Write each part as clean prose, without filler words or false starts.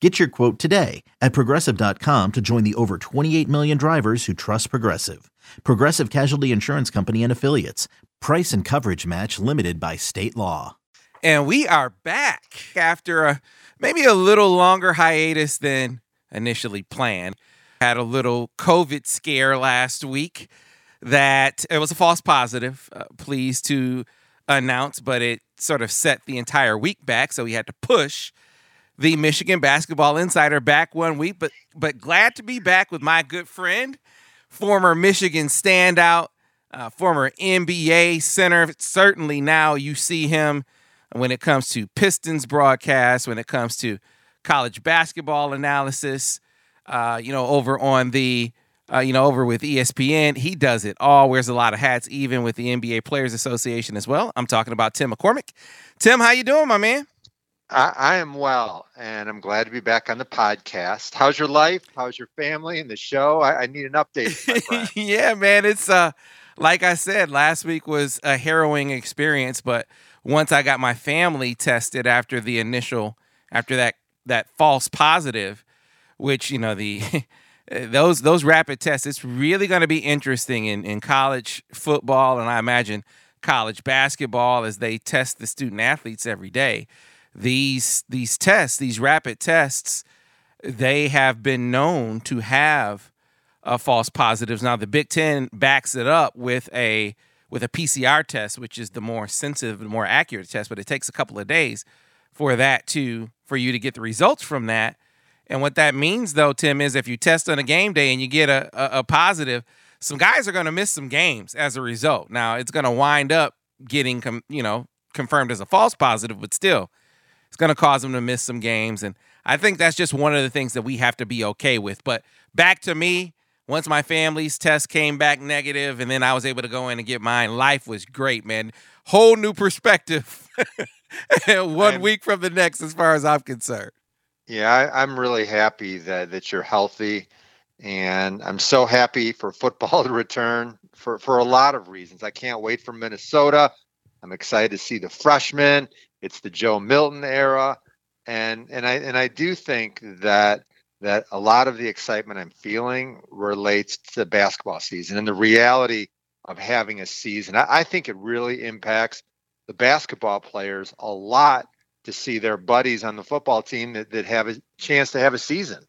Get your quote today at Progressive.com to join the over 28 million drivers who trust Progressive. Progressive Casualty Insurance Company and Affiliates. Price and coverage match limited by state law. And we are back after maybe a little longer hiatus than initially planned. Had a little COVID scare last week that it was a false positive, pleased to announce, but it sort of set the entire week back, so we had to push the Michigan Basketball Insider back 1 week, but glad to be back with my good friend, former Michigan standout, former NBA center. Certainly now you see him when it comes to Pistons broadcasts, when it comes to college basketball analysis, over on the, over with ESPN. He does it all, wears a lot of hats, even with the NBA Players Association as well. I'm talking about Tim McCormick. Tim, how you doing, my man? I am well, and I'm glad to be back on the podcast. How's your life? How's your family and the show? I need an update. Yeah, man. It's like I said, last week was a harrowing experience, but once I got my family tested after the initial, after that false positive, which, you know, the those rapid tests, it's really going to be interesting in college football, and I imagine college basketball, as they test the student athletes every day. These tests, these rapid tests, they have been known to have false positives. Now the Big Ten backs it up with a PCR test, which is the more sensitive and more accurate test, but it takes a couple of days for that for you to get the results from that. And what that means, though, Tim, is if you test on a game day and you get a positive, some guys are going to miss some games as a result. Now it's going to wind up getting confirmed as a false positive, but still, it's going to cause them to miss some games, and I think that's just one of the things that we have to be okay with. But back to me, once my family's test came back negative, and then I was able to go in and get mine, life was great, man. Whole new perspective one week from the next as far as I'm concerned. Yeah, I'm really happy that you're healthy, and I'm so happy for football to return for a lot of reasons. I can't wait for Minnesota. I'm excited to see the freshmen. It's the Joe Milton era, and I do think that a lot of the excitement I'm feeling relates to the basketball season and the reality of having a season. I think it really impacts the basketball players a lot to see their buddies on the football team that have a chance to have a season.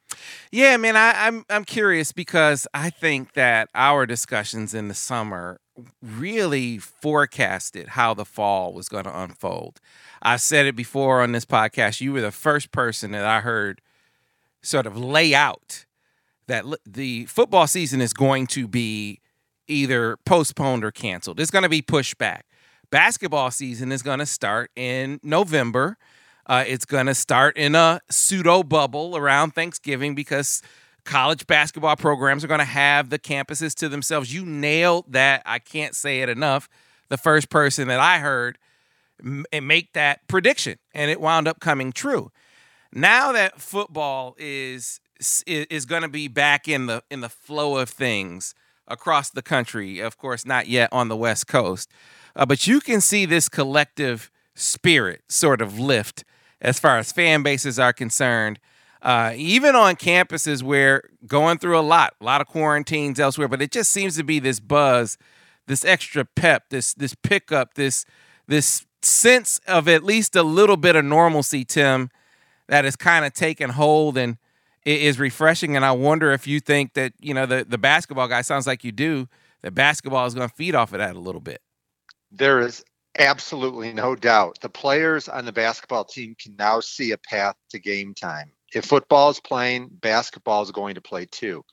Yeah, man, I'm curious because I think that our discussions in the summer really forecasted how the fall was going to unfold. I said it before on this podcast. You were the first person that I heard sort of lay out that the football season is going to be either postponed or canceled. It's going to be pushed back. Basketball season is going to start in November. It's going to start in a pseudo bubble around Thanksgiving because college basketball programs are going to have the campuses to themselves. You nailed that. I can't say it enough. The first person that I heard make that prediction, and it wound up coming true. Now that football is going to be back in the flow of things across the country, of course, not yet on the West Coast, but you can see this collective spirit sort of lift as far as fan bases are concerned. Even on campuses where going through a lot of quarantines elsewhere, but it just seems to be this buzz, this extra pep, this pickup, this sense of at least a little bit of normalcy, Tim, that is kind of taken hold and it is refreshing. And I wonder if you think that, the basketball guy, sounds like you do, that basketball is going to feed off of that a little bit. There is absolutely no doubt. The players on the basketball team can now see a path to game time. If football is playing, basketball is going to play too.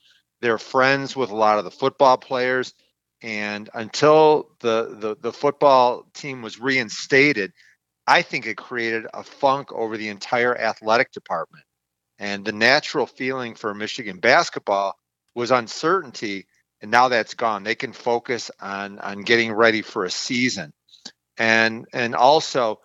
They're friends with a lot of the football players, and until the football team was reinstated, I think it created a funk over the entire athletic department. And the natural feeling for Michigan basketball was uncertainty And now that's gone. They can focus on getting ready for a season. And also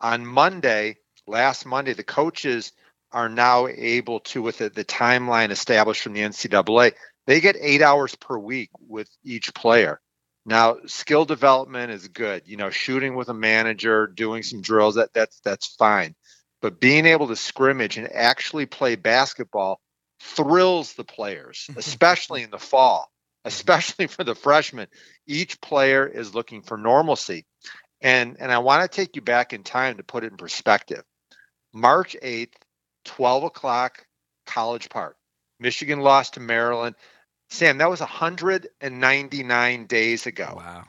on Monday, last Monday, the coaches are now able to, with the timeline established from the NCAA, they get 8 hours per week with each player. Now, skill development is good. You know, shooting with a manager, doing some drills, that's fine. But being able to scrimmage and actually play basketball thrills the players, especially in the fall, especially for the freshmen. Each player is looking for normalcy. And I want to take you back in time to put it in perspective. March 8th, 12 o'clock, College Park. Michigan lost to Maryland. Sam, that was 199 days ago. Wow.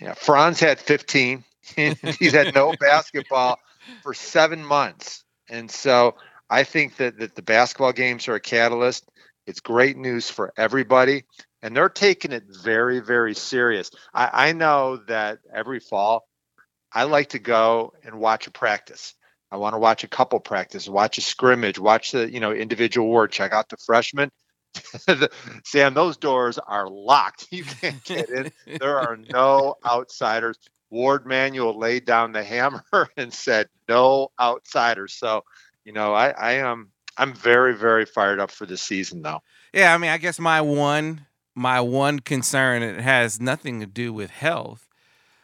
Yeah, Franz had 15. He's had no basketball for 7 months. And so I think that the basketball games are a catalyst. It's great news for everybody. And they're taking it very, very serious. I know that every fall I like to go and watch a practice. I want to watch a couple practice, watch a scrimmage, watch the individual war, check out the freshmen. Sam, those doors are locked. You can't get in. There are no outsiders. Ward Manuel laid down the hammer and said, no outsiders. So, I'm very, very fired up for this season though. Yeah, I mean, I guess my one concern, it has nothing to do with health,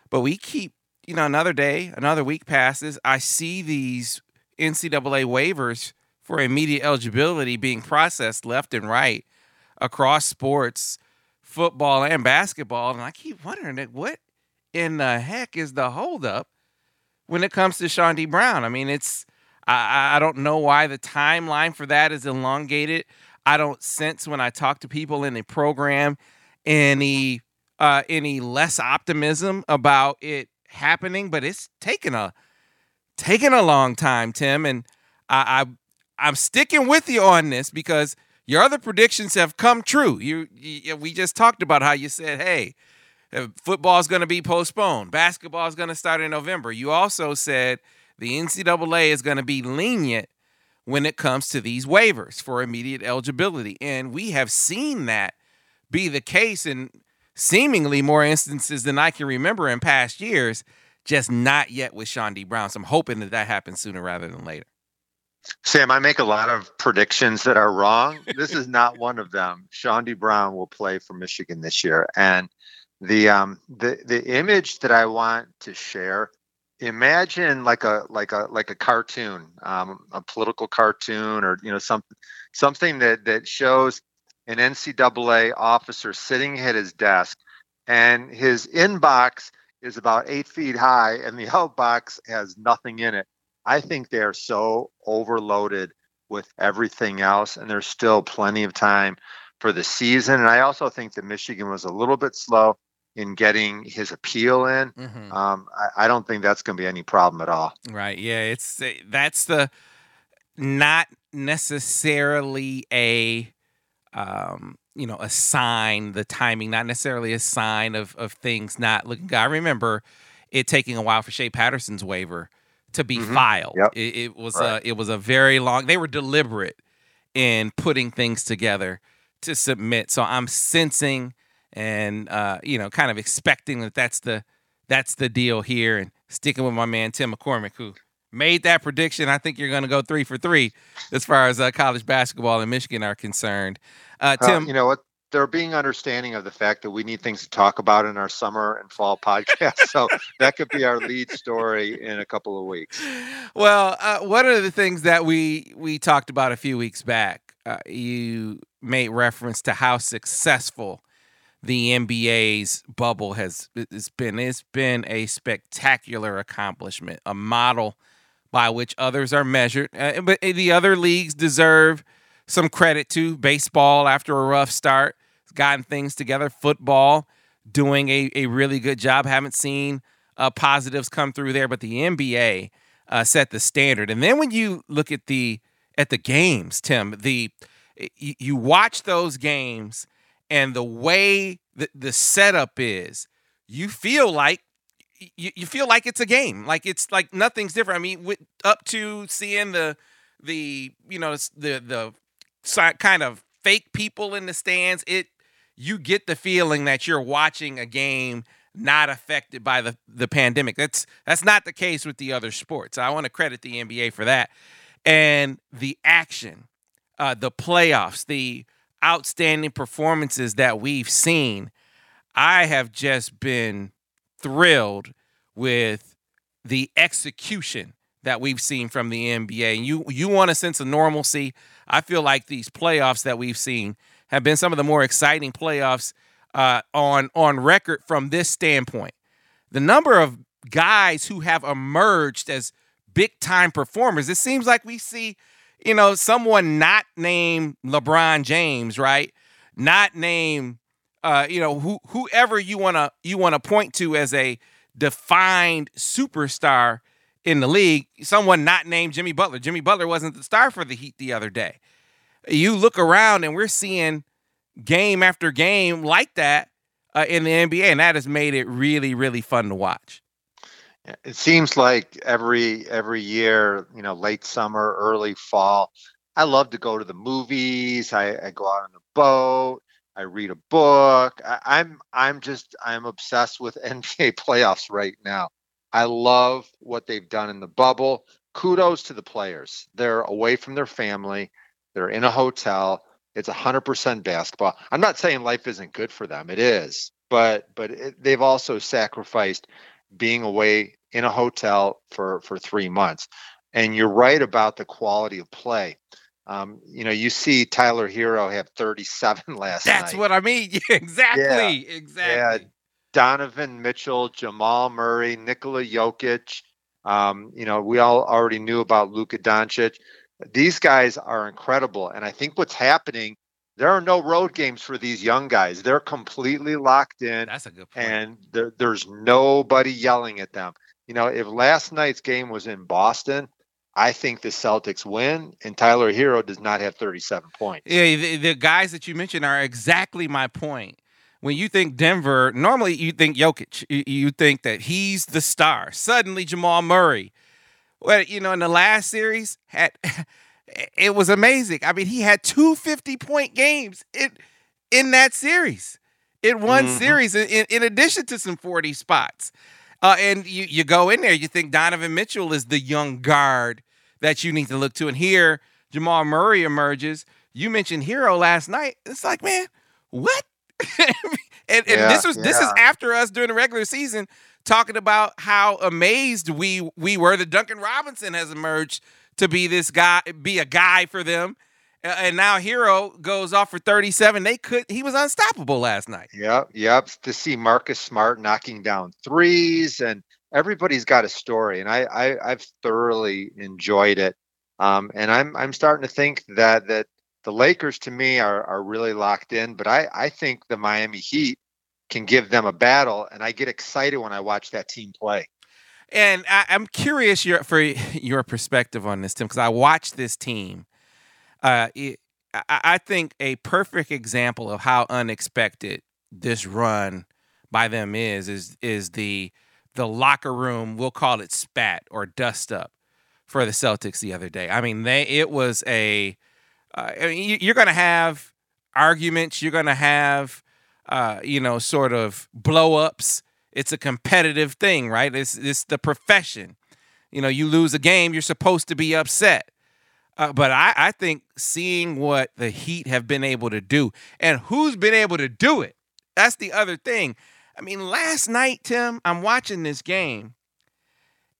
but we keep, another day, another week passes. I see these NCAA waivers for immediate eligibility being processed left and right across sports, football and basketball. And I keep wondering, what in the heck is the holdup when it comes to Chaundee Brown? I mean, I don't know why the timeline for that is elongated. I don't sense when I talk to people in the program any less optimism about it happening, but it's taken a long time, Tim. And I'm sticking with you on this because your other predictions have come true. We just talked about how you said, hey, football is going to be postponed. Basketball is going to start in November. You also said the NCAA is going to be lenient when it comes to these waivers for immediate eligibility. And we have seen that be the case in seemingly more instances than I can remember in past years, just not yet with Chaundee Brown. So I'm hoping that happens sooner rather than later. Sam, I make a lot of predictions that are wrong. This is not one of them. Chaundee Brown will play for Michigan this year. And the image that I want to share, imagine like a cartoon, a political cartoon, or something that shows an NCAA officer sitting at his desk, and his inbox is about 8 feet high and the outbox has nothing in it. I think they are so overloaded with everything else, and there's still plenty of time for the season. And I also think that Michigan was a little bit slow in getting his appeal in. Mm-hmm. I don't think that's going to be any problem at all. Right. Yeah. That's the not necessarily a sign, the timing, not necessarily a sign of things not looking good. I remember it taking a while for Shea Patterson's waiver to be mm-hmm. filed. Yep. It was a very long, they were deliberate in putting things together to submit. So I'm sensing and, kind of expecting that's the deal here, and sticking with my man, Tim McCormick, who made that prediction. I think you're going to go 3 for 3 as far as college basketball in Michigan are concerned. Tim, you know what? They're being understanding of the fact that we need things to talk about in our summer and fall podcast. So that could be our lead story in a couple of weeks. Well, one of the things that we talked about a few weeks back, you made reference to how successful the NBA's bubble has been. It's been a spectacular accomplishment, a model by which others are measured. But the other leagues deserve some credit too. Baseball, after a rough start, has gotten things together. Football, doing a really good job. Haven't seen positives come through there, but the NBA set the standard. And then when you look at the games, Tim, you watch those games and the way the setup is, you feel like it's a game, like it's like nothing's different. I mean, up to seeing the kind of fake people in the stands, you get the feeling that you're watching a game not affected by the pandemic. That's not the case with the other sports. I want to credit the NBA for that. And the action, the playoffs, the outstanding performances that we've seen, I have just been thrilled with the execution that we've seen from the NBA. And you want a sense of normalcy. I feel like these playoffs that we've seen have been some of the more exciting playoffs on record from this standpoint. The number of guys who have emerged as big-time performers, it seems like we see, you know, someone not named LeBron James, right? Not named, you know, whoever you wanna point to as a defined superstar in the league, someone not named Jimmy Butler. Jimmy Butler wasn't the star for the Heat the other day. You look around and we're seeing game after game like that in the NBA, and that has made it really, really fun to watch. It seems like every year, you know, late summer, early fall, I love to go to the movies. I go out on the boat. I read a book. I'm obsessed with NBA playoffs right now. I love what they've done in the bubble. Kudos to the players. They're away from their family. They're in a hotel. It's 100% basketball. I'm not saying life isn't good for them. It is. But they've also sacrificed being away in a hotel for 3 months. And you're right about the quality of play. You know, you see Tyler Herro have 37 last night. That's what I mean. Exactly. Yeah. Donovan Mitchell, Jamal Murray, Nikola Jokic. You know, we all already knew about Luka Doncic. These guys are incredible. And I think what's happening, there are no road games for these young guys. They're completely locked in. That's a good point. And there's nobody yelling at them. You know, if last night's game was in Boston, I think the Celtics win, and Tyler Herro does not have 37 points. Yeah, the guys that you mentioned are exactly my point. When you think Denver, normally you think Jokic. You think that he's the star. Suddenly Jamal Murray. Well, you know, in the last series, it was amazing. I mean, he had two 50-point games in that series. In one series, in addition to some 40 spots. And you go in there, you think Donovan Mitchell is the young guard that you need to look to. And here, Jamal Murray emerges. You mentioned Herro last night. It's like, man, what? This is after us during the regular season talking about how amazed we were that Duncan Robinson has emerged to be this guy, be a guy for them, and now Herro goes off for 37. He was unstoppable last night. Yep. To see Marcus Smart knocking down threes, and everybody's got a story, and I've thoroughly enjoyed it, and I'm starting to think that. The Lakers, to me, are really locked in, but I think the Miami Heat can give them a battle, and I get excited when I watch that team play. And I'm curious for your perspective on this, Tim, because I watched this team. I think a perfect example of how unexpected this run by them is the locker room, we'll call it spat or dust up for the Celtics the other day. I mean, it was a... you're going to have arguments. You're going to have, you know, sort of blow-ups. It's a competitive thing, right? It's the profession. You know, you lose a game, you're supposed to be upset. But I think seeing what the Heat have been able to do and who's been able to do it, that's the other thing. I mean, last night, Tim, I'm watching this game,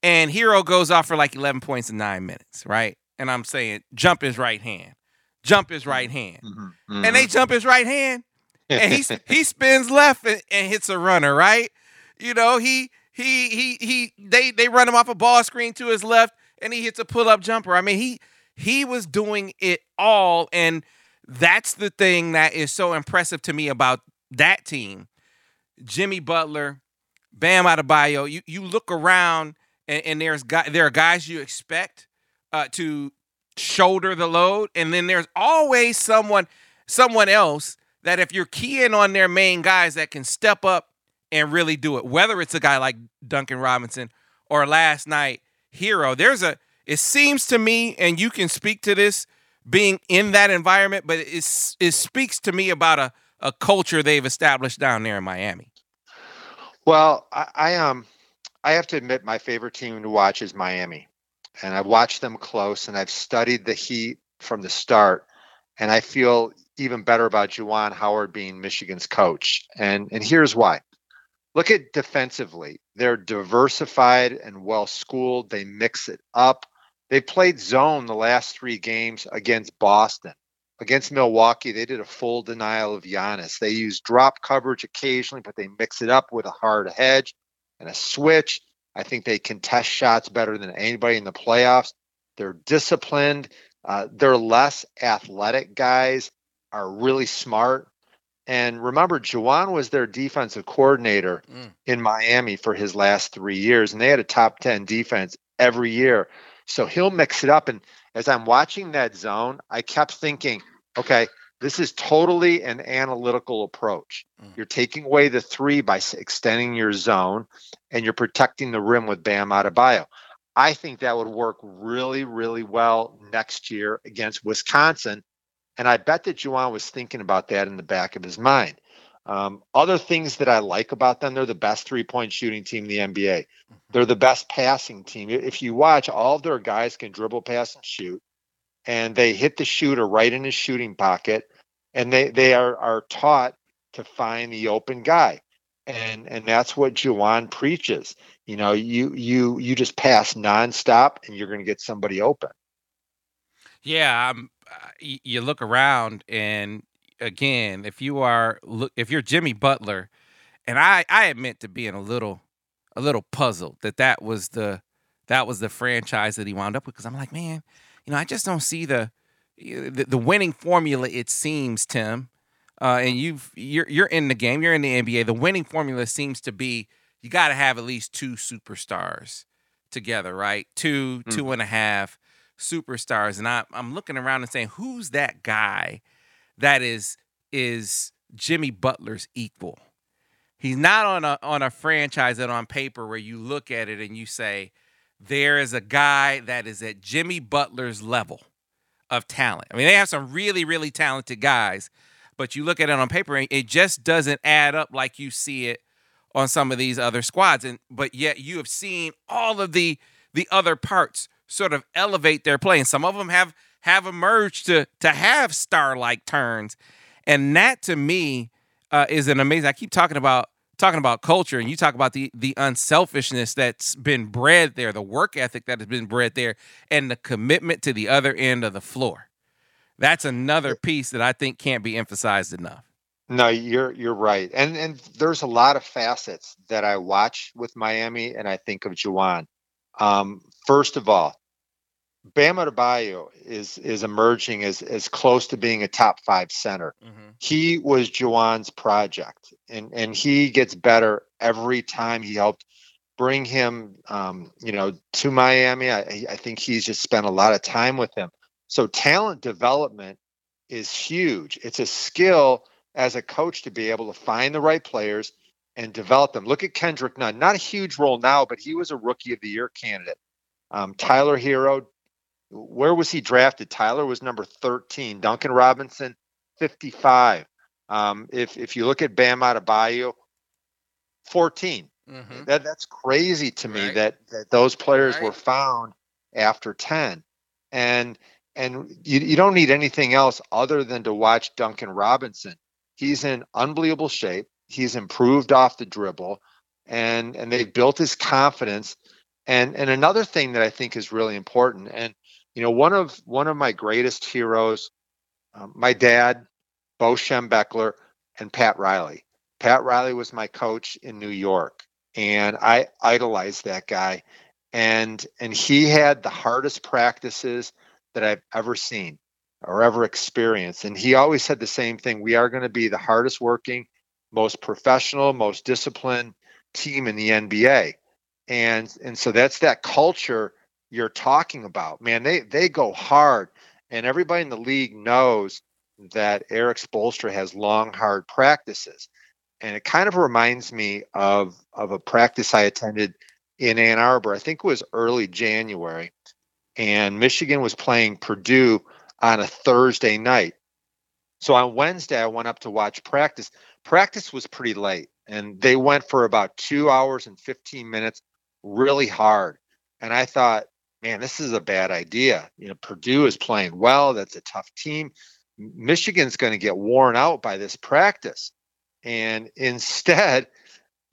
and Herro goes off for like 11 points in 9 minutes, right? And I'm saying, jump his right hand. Jump his right hand. And they jump his right hand, and he spins left and hits a runner, right? You know, they run him off a ball screen to his left, and he hits a pull-up jumper. I mean, he was doing it all, and that's the thing that is so impressive to me about that team. Jimmy Butler, Bam Adebayo, you look around and there are guys you expect to shoulder the load, and then there's always someone else that if you're keying on their main guys that can step up and really do it, whether it's a guy like Duncan Robinson or last night Herro. It seems to me, and you can speak to this being in that environment, but it speaks to me about a a culture they've established down there in Miami? Well, I have to admit my favorite team to watch is Miami, and I've watched them close, and I've studied the Heat from the start, and I feel even better about Juwan Howard being Michigan's coach, and here's why. Look at defensively. They're diversified and well-schooled. They mix it up. They played zone the last three games against Boston. Against Milwaukee, they did a full denial of Giannis. They used drop coverage occasionally, but they mix it up with a hard hedge and a switch. I think they can test shots better than anybody in the playoffs. They're disciplined. Their less athletic guys are really smart. And remember, Juwan was their defensive coordinator in Miami for his last 3 years, and they had a top 10 defense every year. So he'll mix it up. And as I'm watching that zone, I kept thinking, okay, this is totally an analytical approach. You're taking away the three by extending your zone, and you're protecting the rim with Bam Adebayo. I think that would work really, really well next year against Wisconsin. And I bet that Juwan was thinking about that in the back of his mind. Other things that I like about them, they're the best three-point shooting team in the NBA. They're the best passing team. If you watch, all of their guys can dribble, pass, and shoot. And they hit the shooter right in his shooting pocket. And they are taught to find the open guy. And that's what Juwan preaches. You know, you just pass nonstop, and you're going to get somebody open. Yeah, you look around and, again, if you're Jimmy Butler, and I admit to being a little puzzled that was the franchise that he wound up with, because I'm like, man, you know, I just don't see the winning formula. It seems, Tim, and you're in the game, you're in the NBA. The winning formula seems to be you got to have at least two superstars together, right? Two and a half superstars, and I'm looking around and saying, who's that guy that is Jimmy Butler's equal? He's not on a franchise that on paper where you look at it and you say, there is a guy that is at Jimmy Butler's level of talent. I mean, they have some really, really talented guys, but you look at it on paper and it just doesn't add up like you see it on some of these other squads. But yet you have seen all of the other parts sort of elevate their play. And some of them have emerged to have star-like turns. And that, to me, is an amazing... I keep talking about culture, and you talk about the unselfishness that's been bred there, the work ethic that has been bred there, and the commitment to the other end of the floor. That's another piece that I think can't be emphasized enough. No, you're right. And there's a lot of facets that I watch with Miami, and I think of Juwan. First of all, Bam Adebayo is emerging as close to being a top five center. Mm-hmm. He was Juwan's project, and he gets better every time. He helped bring him, to Miami. I think he's just spent a lot of time with him. So talent development is huge. It's a skill as a coach to be able to find the right players and develop them. Look at Kendrick Nunn. Not a huge role now, but he was a Rookie of the Year candidate. Tyler Herro. Where was he drafted? Tyler was number 13. Duncan Robinson, 55. If you look at Bam Adebayo, 14. Mm-hmm. That's crazy to me, right? that those players were found after 10. And you don't need anything else other than to watch Duncan Robinson. He's in unbelievable shape. He's improved off the dribble, and they've built his confidence. And another thing that I think is really important, and you know, one of my greatest heroes, my dad, Bo Schembechler, and Pat Riley. Pat Riley was my coach in New York, and I idolized that guy. And he had the hardest practices that I've ever seen or ever experienced. And he always said the same thing: we are going to be the hardest working, most professional, most disciplined team in the NBA. And so that's that culture you're talking about, man. They go hard, and everybody in the league knows that Eric Spoelstra has long, hard practices. And it kind of reminds me of a practice I attended in Ann Arbor. I think it was early January, and Michigan was playing Purdue on a Thursday night. So on Wednesday, I went up to watch practice. Practice was pretty late, and they went for about 2 hours and 15 minutes really hard. And I thought, man, this is a bad idea. You know, Purdue is playing well. That's a tough team. Michigan's going to get worn out by this practice. And instead,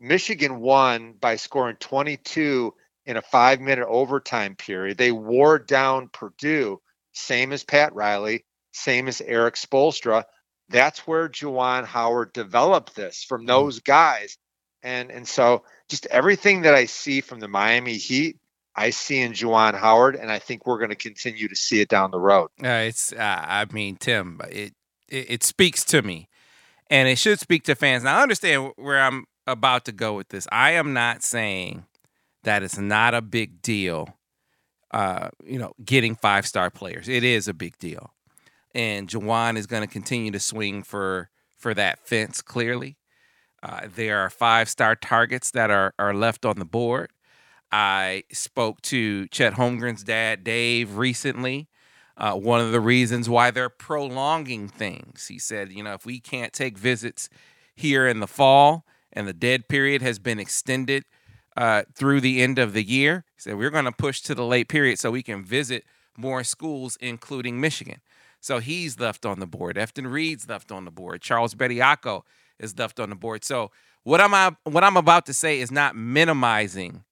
Michigan won by scoring 22 in a 5-minute overtime period. They wore down Purdue, same as Pat Riley, same as Eric Spoelstra. That's where Juwan Howard developed this, from those guys. And so just everything that I see from the Miami Heat, I see in Juwan Howard, and I think we're going to continue to see it down the road. Tim, it speaks to me, and it should speak to fans. Now, I understand where I'm about to go with this. I am not saying that it's not a big deal, getting five-star players. It is a big deal, and Juwan is going to continue to swing for that fence, clearly. There are five-star targets that are left on the board. I spoke to Chet Holmgren's dad, Dave, recently. One of the reasons why they're prolonging things. He said, if we can't take visits here in the fall and the dead period has been extended through the end of the year, he said, we're going to push to the late period so we can visit more schools, including Michigan. So he's left on the board. Efton Reed's left on the board. Charles Bediako is left on the board. So what I'm about to say is not minimizing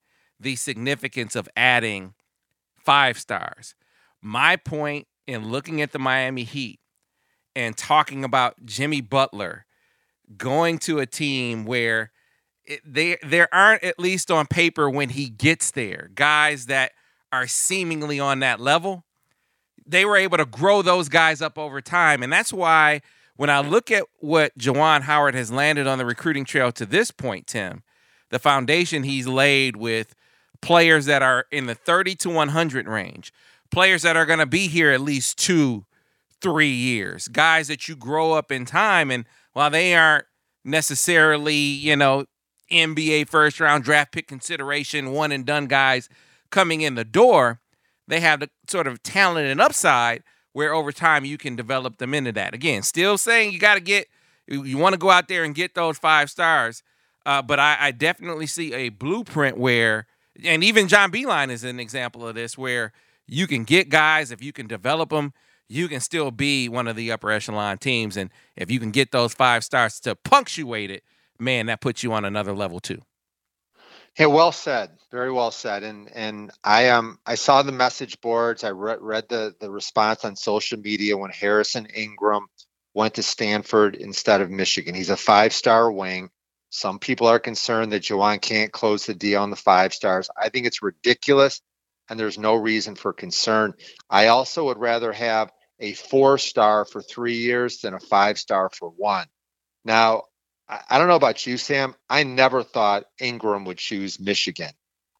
the significance of adding five stars. My point in looking at the Miami Heat and talking about Jimmy Butler going to a team where there aren't, at least on paper when he gets there, guys that are seemingly on that level, they were able to grow those guys up over time. And that's why when I look at what Juwan Howard has landed on the recruiting trail to this point, Tim, the foundation he's laid with players that are in the 30 to 100 range, players that are going to be here at least 2-3 years, guys that you grow up in time. And while they aren't necessarily, NBA first round draft pick consideration, one and done guys coming in the door, they have the sort of talent and upside where over time you can develop them into that. Again, still saying you want to go out there and get those five stars. But I definitely see a blueprint where, and even John Beilein is an example of this, where you can get guys, if you can develop them, you can still be one of the upper echelon teams. And if you can get those five stars to punctuate it, man, that puts you on another level too. Hey, well said. Very well said. And I saw the message boards. I read the response on social media when Harrison Ingram went to Stanford instead of Michigan. He's a five-star wing. Some people are concerned that Juwan can't close the deal on the five stars. I think it's ridiculous, and there's no reason for concern. I also would rather have a 4-star for 3 years than a 5-star for 1. Now, I don't know about you, Sam. I never thought Ingram would choose Michigan,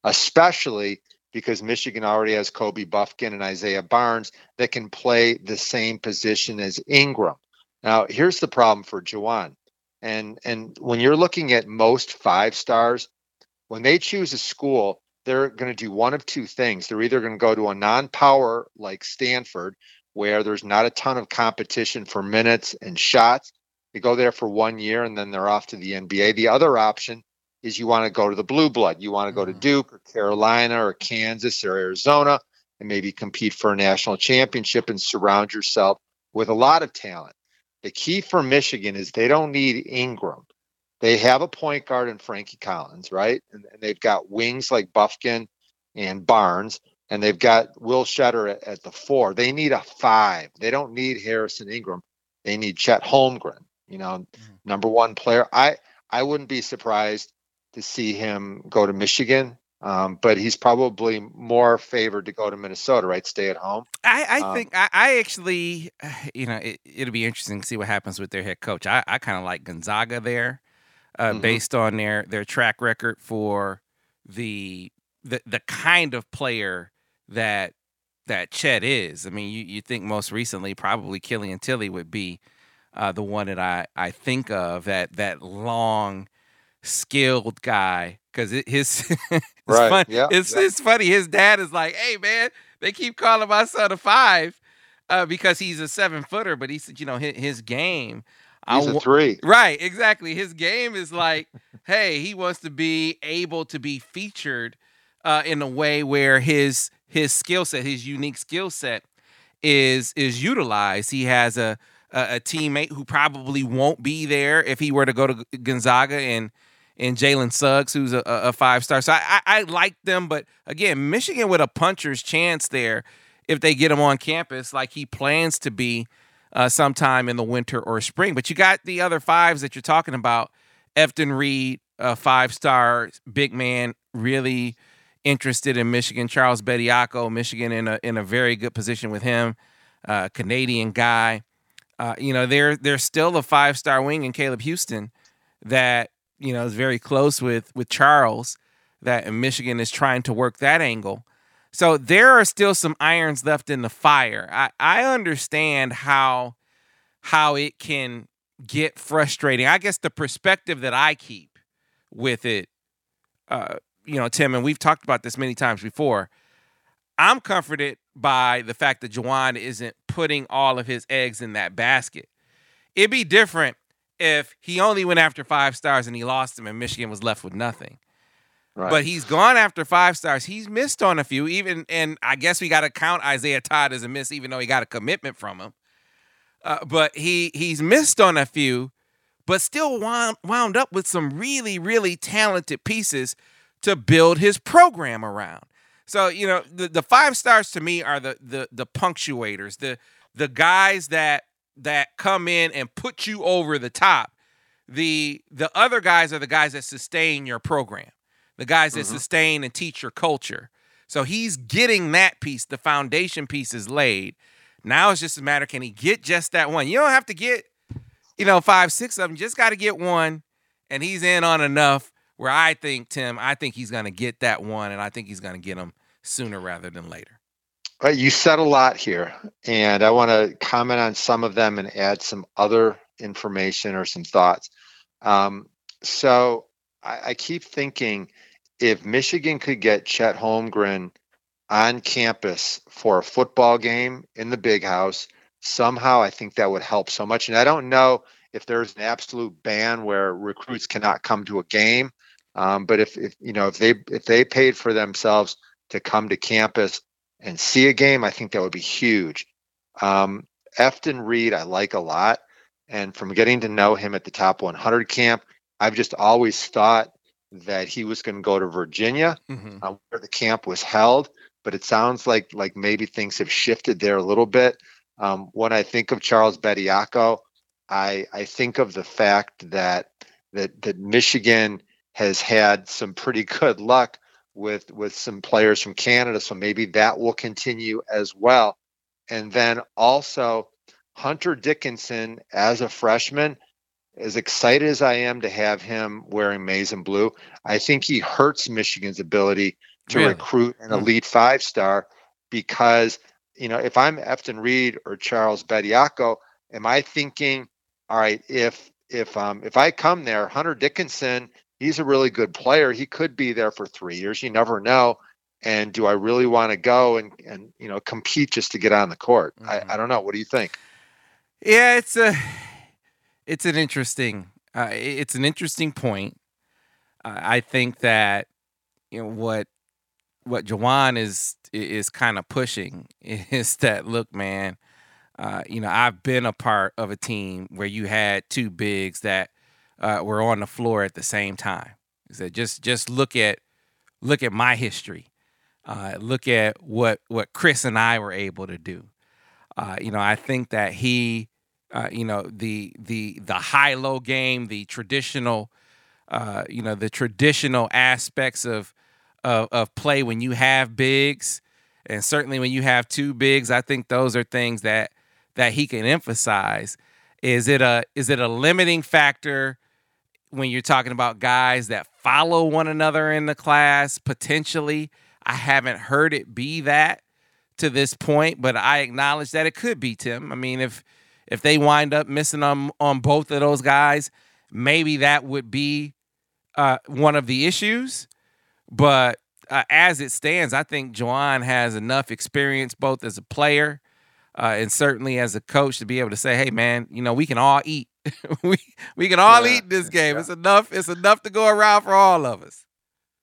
especially because Michigan already has Kobe Bufkin and Isaiah Barnes that can play the same position as Ingram. Now, here's the problem for Juwan. And when you're looking at most five stars, when they choose a school, they're going to do one of two things. They're either going to go to a non-power like Stanford, where there's not a ton of competition for minutes and shots. They go there for 1 year, and then they're off to the NBA. The other option is you want to go to the blue blood. You want to go to Duke or Carolina or Kansas or Arizona and maybe compete for a national championship and surround yourself with a lot of talent. The key for Michigan is they don't need Ingram. They have a point guard in Frankie Collins, right? And they've got wings like Bufkin and Barnes, and they've got Will Shetter at the 4. They need a 5. They don't need Harrison Ingram. They need Chet Holmgren, number one player. I wouldn't be surprised to see him go to Michigan, but he's probably more favored to go to Minnesota, right? Stay at home. I think it'll be interesting to see what happens with their head coach. I kind of like Gonzaga there, based on their track record for the kind of player that Chet is. I mean, you think most recently probably Killian Tilly would be the one that I think of, that long, skilled guy. Because it's funny. His dad is like, hey, man, they keep calling my son a 5. because he's a 7-footer, but he said, you know, his game. He's a three. Right, exactly. His game is like, hey, he wants to be able to be featured in a way where his skill set, his unique skill set is utilized. He has a teammate who probably won't be there if he were to go to Gonzaga and Jalen Suggs, who's a 5-star. So I like them, but again, Michigan with a puncher's chance there if they get him on campus like he plans to be sometime in the winter or spring. But you got the other fives that you're talking about. Efton Reed, a 5-star big man, really interested in Michigan. Charles Bediako, Michigan in a very good position with him, Canadian guy. You know, there's still a 5-star wing in Caleb Houston that, you know, is very close with Charles, that Michigan is trying to work that angle. So there are still some irons left in the fire. I understand how it can get frustrating. I guess the perspective that I keep with it, you know, Tim, and we've talked about this many times before, I'm comforted by the fact that Juwan isn't putting all of his eggs in that basket. It'd be different if he only went after 5 stars and he lost them and Michigan was left with nothing. Right. But he's gone after 5 stars. He's missed on a few, even, and I guess we got to count Isaiah Todd as a miss, even though he got a commitment from him. But he's missed on a few, but still wound up with some really, really talented pieces to build his program around. So, you know, the 5 stars to me are the punctuators, the guys that come in and put you over the top. The other guys are the guys that sustain your program, the guys that sustain and teach your culture. So he's getting that piece. The foundation piece is laid. Now it's just a matter, can he get just that one? You don't have to get, you know, 5, 6 of them. Just got to get one, and he's in on enough where I think, Tim, I think he's going to get that one, and I think he's going to get them sooner rather than later. You said a lot here, and I want to comment on some of them and add some other information or some thoughts. So I keep thinking, if Michigan could get Chet Holmgren on campus for a football game in the Big House, somehow I think that would help so much. And I don't know if there's an absolute ban where recruits cannot come to a game, but if you know, if they paid for themselves to come to campus and see a game, I think that would be huge. Efton Reed, I like a lot. And from getting to know him at the Top 100 camp, I've just always thought that he was going to go to Virginia, where the camp was held. But it sounds like maybe things have shifted there a little bit. When I think of Charles Bediako, I think of the fact that Michigan has had some pretty good luck with some players from Canada, so maybe that will continue as well. And then also Hunter Dickinson as a freshman, as excited as I am to have him wearing maize and blue, I think he hurts Michigan's ability to recruit an elite 5-star, because, you know, if I'm Efton Reed or Charles Bediako, am I thinking, all right, if I come there, Hunter Dickinson, he's a really good player, he could be there for 3 years, you never know, and do I really want to go and you know, compete just to get on the court? I don't know. What do you think? Yeah, it's an interesting point. I think that, you know, what Juwan is kind of pushing is that, look, man, you know, I've been a part of a team where you had two bigs that were on the floor at the same time. He said, just look at my history. Look at what Chris and I were able to do. You know, I think that he. You know, the high-low game, the traditional, you know, the traditional aspects of play when you have bigs, and certainly when you have two bigs, I think those are things that he can emphasize. Is it a limiting factor when you're talking about guys that follow one another in the class? Potentially, I haven't heard it be that to this point, but I acknowledge that it could be, Tim. I mean, if they wind up missing on both of those guys, maybe that would be one of the issues. But as it stands, I think Juwan has enough experience both as a player and certainly as a coach to be able to say, hey, man, you know, we can all eat. we can all eat this game. Yeah. It's enough to go around for all of us.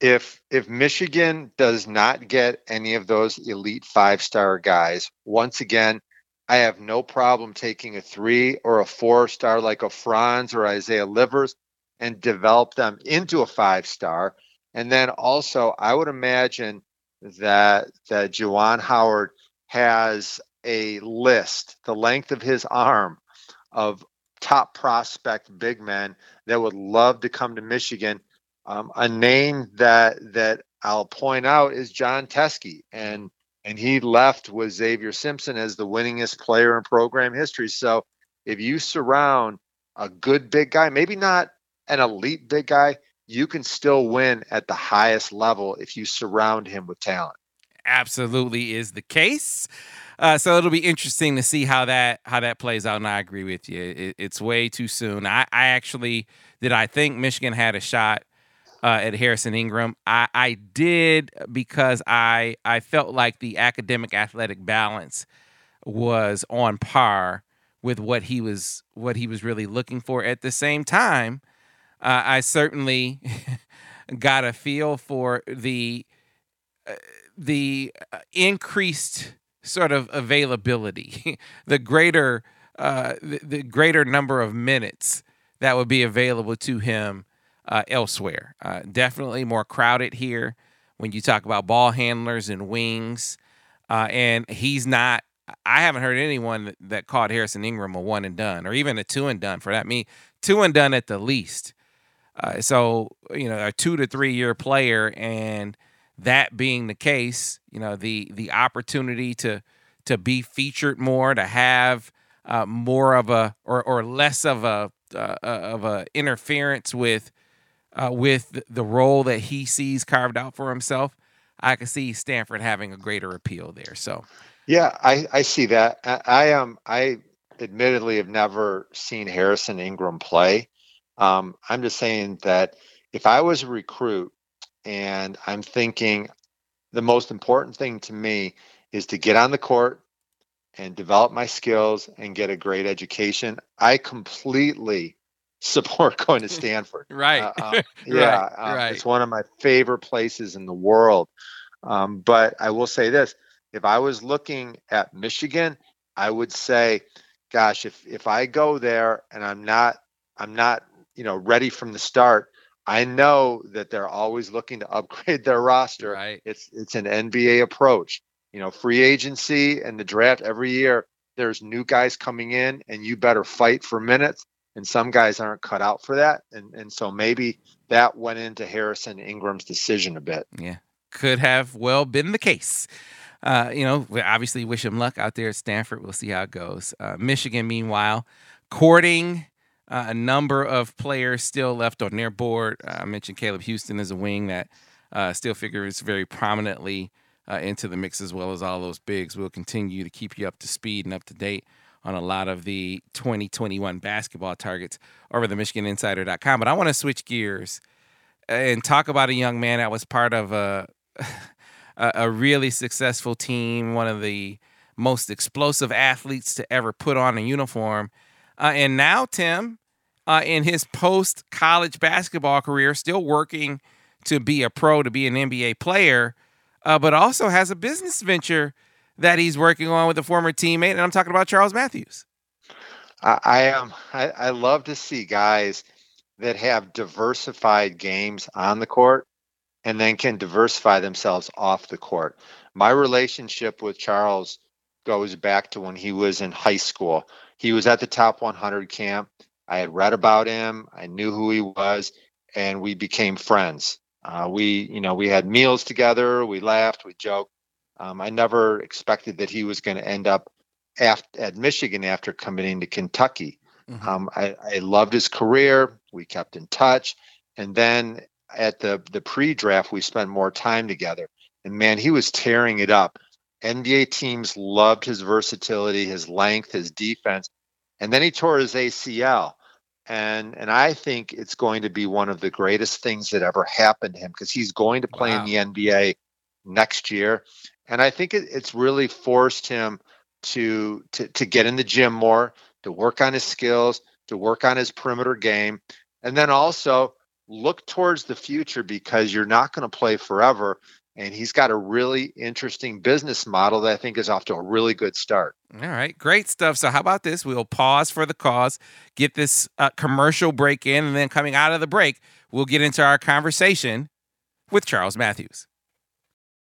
If Michigan does not get any of those elite five-star guys, once again, I have no problem taking a 3 or a 4-star like a Franz or Isaiah Livers and develop them into a 5-star. And then also, I would imagine that Juwan Howard has a list, the length of his arm, of top prospect big men that would love to come to Michigan. A name that I'll point out is John Teske, and he left with Xavier Simpson as the winningest player in program history. So if you surround a good big guy, maybe not an elite big guy, you can still win at the highest level if you surround him with talent. Absolutely is the case. So it'll be interesting to see how that plays out. And I agree with you. It's way too soon. I think Michigan had a shot at Harrison Ingram. I did because I felt like the academic athletic balance was on par with what he was really looking for. At the same time, I certainly got a feel for the increased sort of availability, the greater number of minutes that would be available to him elsewhere. Definitely more crowded here when you talk about ball handlers and wings. And he's not, I haven't heard anyone that called Harrison Ingram a 1-and-done or even a 2-and-done for that. I mean, 2-and-done at the least. So, you know, a 2 to 3 year player, and that being the case, you know, the opportunity to be featured more, to have more of a, or less of a interference with the role that he sees carved out for himself, I can see Stanford having a greater appeal there. So, yeah, I see that. I admittedly have never seen Harrison Ingram play. I'm just saying that if I was a recruit and I'm thinking the most important thing to me is to get on the court and develop my skills and get a great education, I completely support going to Stanford. Right. Yeah. Right. It's one of my favorite places in the world. But I will say this, if I was looking at Michigan, I would say, gosh, if I go there and I'm not, you know, ready from the start, I know that they're always looking to upgrade their roster. Right. It's an NBA approach. You know, free agency and the draft every year, there's new guys coming in and you better fight for minutes. And some guys aren't cut out for that. And so maybe that went into Harrison Ingram's decision a bit. Yeah, could have well been the case. You know, we obviously wish him luck out there at Stanford. We'll see how it goes. Michigan, meanwhile, courting a number of players still left on their board. I mentioned Caleb Houston as a wing that still figures very prominently into the mix, as well as all those bigs. We'll continue to keep you up to speed and up to date on a lot of the 2021 basketball targets over the MichiganInsider.com. But I want to switch gears and talk about a young man that was part of a really successful team, one of the most explosive athletes to ever put on a uniform. And now, Tim, in his post-college basketball career, still working to be a pro, to be an NBA player, but also has a business venture that he's working on with a former teammate, and I'm talking about Charles Matthews. I love to see guys that have diversified games on the court and then can diversify themselves off the court. My relationship with Charles goes back to when he was in high school. He was at the Top 100 camp. I had read about him. I knew who he was, and we became friends. We had meals together. We laughed, we joked. I never expected that he was going to end up at Michigan after committing to Kentucky. Mm-hmm. I loved his career. We kept in touch. And then at the pre-draft, we spent more time together. And, man, he was tearing it up. NBA teams loved his versatility, his length, his defense. And then he tore his ACL. And I think it's going to be one of the greatest things that ever happened to him, because he's going to play in the NBA next year. And I think it's really forced him to get in the gym more, to work on his skills, to work on his perimeter game, and then also look towards the future, because you're not going to play forever. And he's got a really interesting business model that I think is off to a really good start. All right, great stuff. So how about this? We'll pause for the cause, get this commercial break in, and then coming out of the break, we'll get into our conversation with Charles Matthews.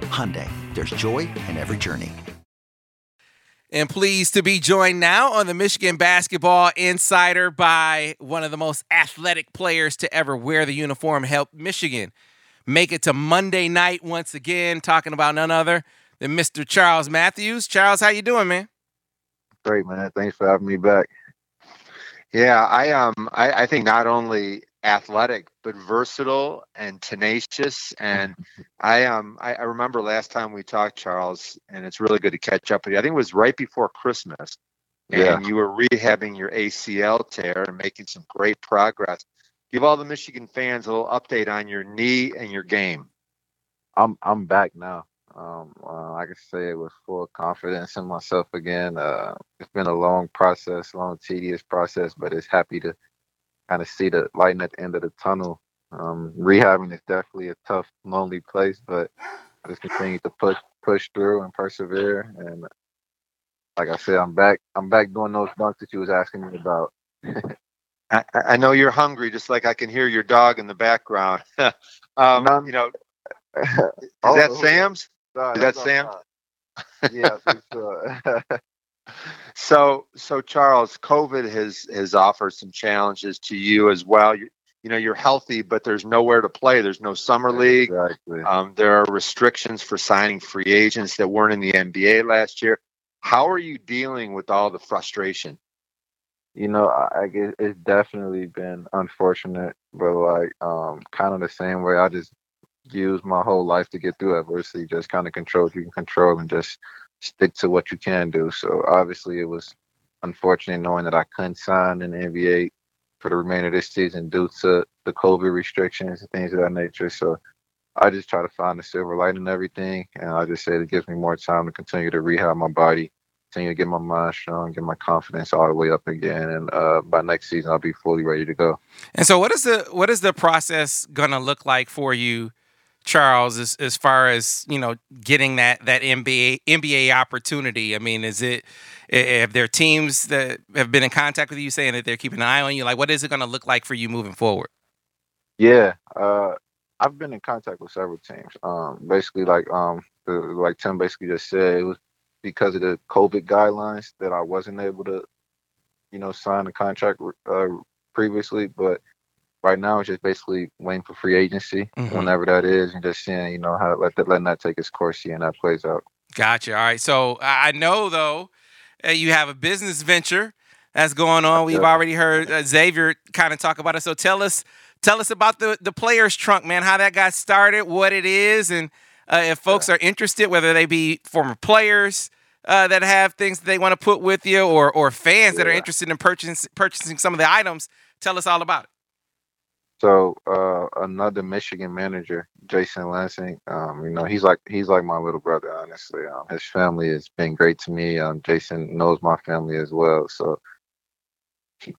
Hyundai, there's joy in every journey. And pleased to be joined now on the Michigan Basketball Insider by one of the most athletic players to ever wear the uniform, help Michigan make it to Monday night once again, talking about none other than Mr. Charles Matthews. Charles, how you doing, man? Great, man. Thanks for having me back. Yeah, I think not only athletic, but versatile and tenacious. And I remember last time we talked, Charles, and it's really good to catch up with you. I think it was right before Christmas, and you were rehabbing your ACL tear and making some great progress. Give all the Michigan fans a little update on your knee and your game. I'm back now. I can say it with full confidence in myself again. It's been a long process, long, tedious process, but it's happy to kind of see the light at the end of the tunnel. Rehabbing is definitely a tough, lonely place, but I just continue to push through and persevere. And like I said, I'm back doing those dunks that you was asking me about. I know you're hungry, just like I can hear your dog in the background. You know, is that Sam's? Sorry, is that Sam? Yeah, for sure. So Charles, COVID has offered some challenges to you as well. You know, you're healthy, but there's nowhere to play. There's no summer league. Exactly. There are restrictions for signing free agents that weren't in the NBA last year. How are you dealing with all the frustration? You know, I guess it's definitely been unfortunate, but like kind of the same way I just used my whole life to get through adversity, just kind of control what you can control and just stick to what you can do. So obviously it was unfortunate knowing that I couldn't sign in the NBA for the remainder of this season due to the COVID restrictions and things of that nature. So I just try to find the silver lining in everything. And I just say it gives me more time to continue to rehab my body, continue to get my mind strong, get my confidence all the way up again. And by next season, I'll be fully ready to go. And so what is the process going to look like for you, Charles, as far as, you know, getting that NBA opportunity? I mean, is it, if there are teams that have been in contact with you saying that they're keeping an eye on you, like, what is it going to look like for you moving forward? Yeah, I've been in contact with several teams. Basically, like Tim basically just said, it was because of the COVID guidelines that I wasn't able to, you know, sign a contract previously, but right now, it's just basically waiting for free agency, whenever that is, and just seeing, you know, how letting that take its course, seeing how that plays out. Gotcha. All right. So I know, though, you have a business venture that's going on. We've already heard Xavier kind of talk about it. So tell us about the Players Trunk, man, how that got started, what it is, and if folks are interested, whether they be former players that have things that they want to put with you or fans that are interested in purchasing some of the items, tell us all about it. So another Michigan manager, Jason Lansing, you know, he's like my little brother, honestly. His family has been great to me. Jason knows my family as well. So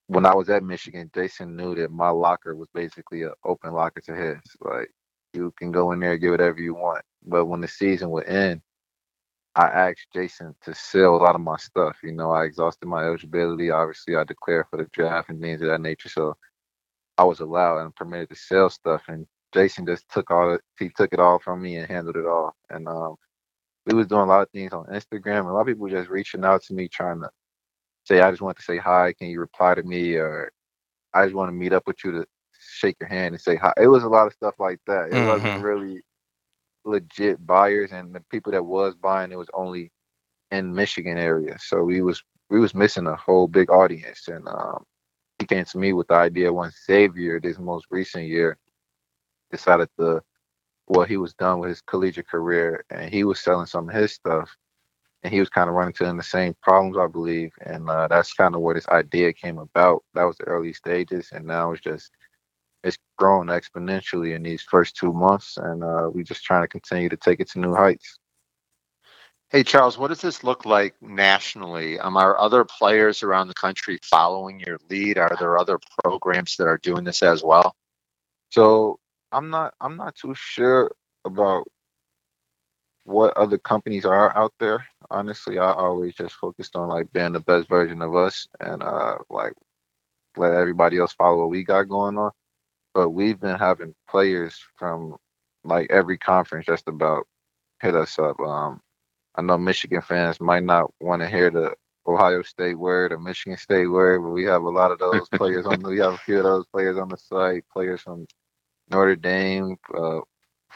when I was at Michigan, Jason knew that my locker was basically an open locker to his. Like, you can go in there and get whatever you want. But when the season would end, I asked Jason to sell a lot of my stuff. You know, I exhausted my eligibility. Obviously, I declared for the draft and things of that nature. So I was allowed and permitted to sell stuff. And Jason just took it all from me and handled it all. And we was doing a lot of things on Instagram. And a lot of people were just reaching out to me trying to say, I just want to say hi. Can you reply to me? Or I just want to meet up with you to shake your hand and say hi. It was a lot of stuff like that. It wasn't really legit buyers, and the people that was buying, it was only in Michigan area. So we was missing a whole big audience. And he came to me with the idea once Xavier, this most recent year, decided to, well, he was done with his collegiate career and he was selling some of his stuff, and he was kind of running to the same problems, I believe. And that's kind of where this idea came about. That was the early stages, and now it's grown exponentially in these first 2 months, and we're just trying to continue to take it to new heights. Hey, Charles, what does this look like nationally? Are other players around the country following your lead? Are there other programs that are doing this as well? So I'm not too sure about what other companies are out there. Honestly, I always just focused on like being the best version of us and like let everybody else follow what we got going on. But we've been having players from like every conference just about hit us up. I know Michigan fans might not want to hear the Ohio State word or Michigan State word, but we have a lot of those players on. We have a few of those players on the site. Players from Notre Dame,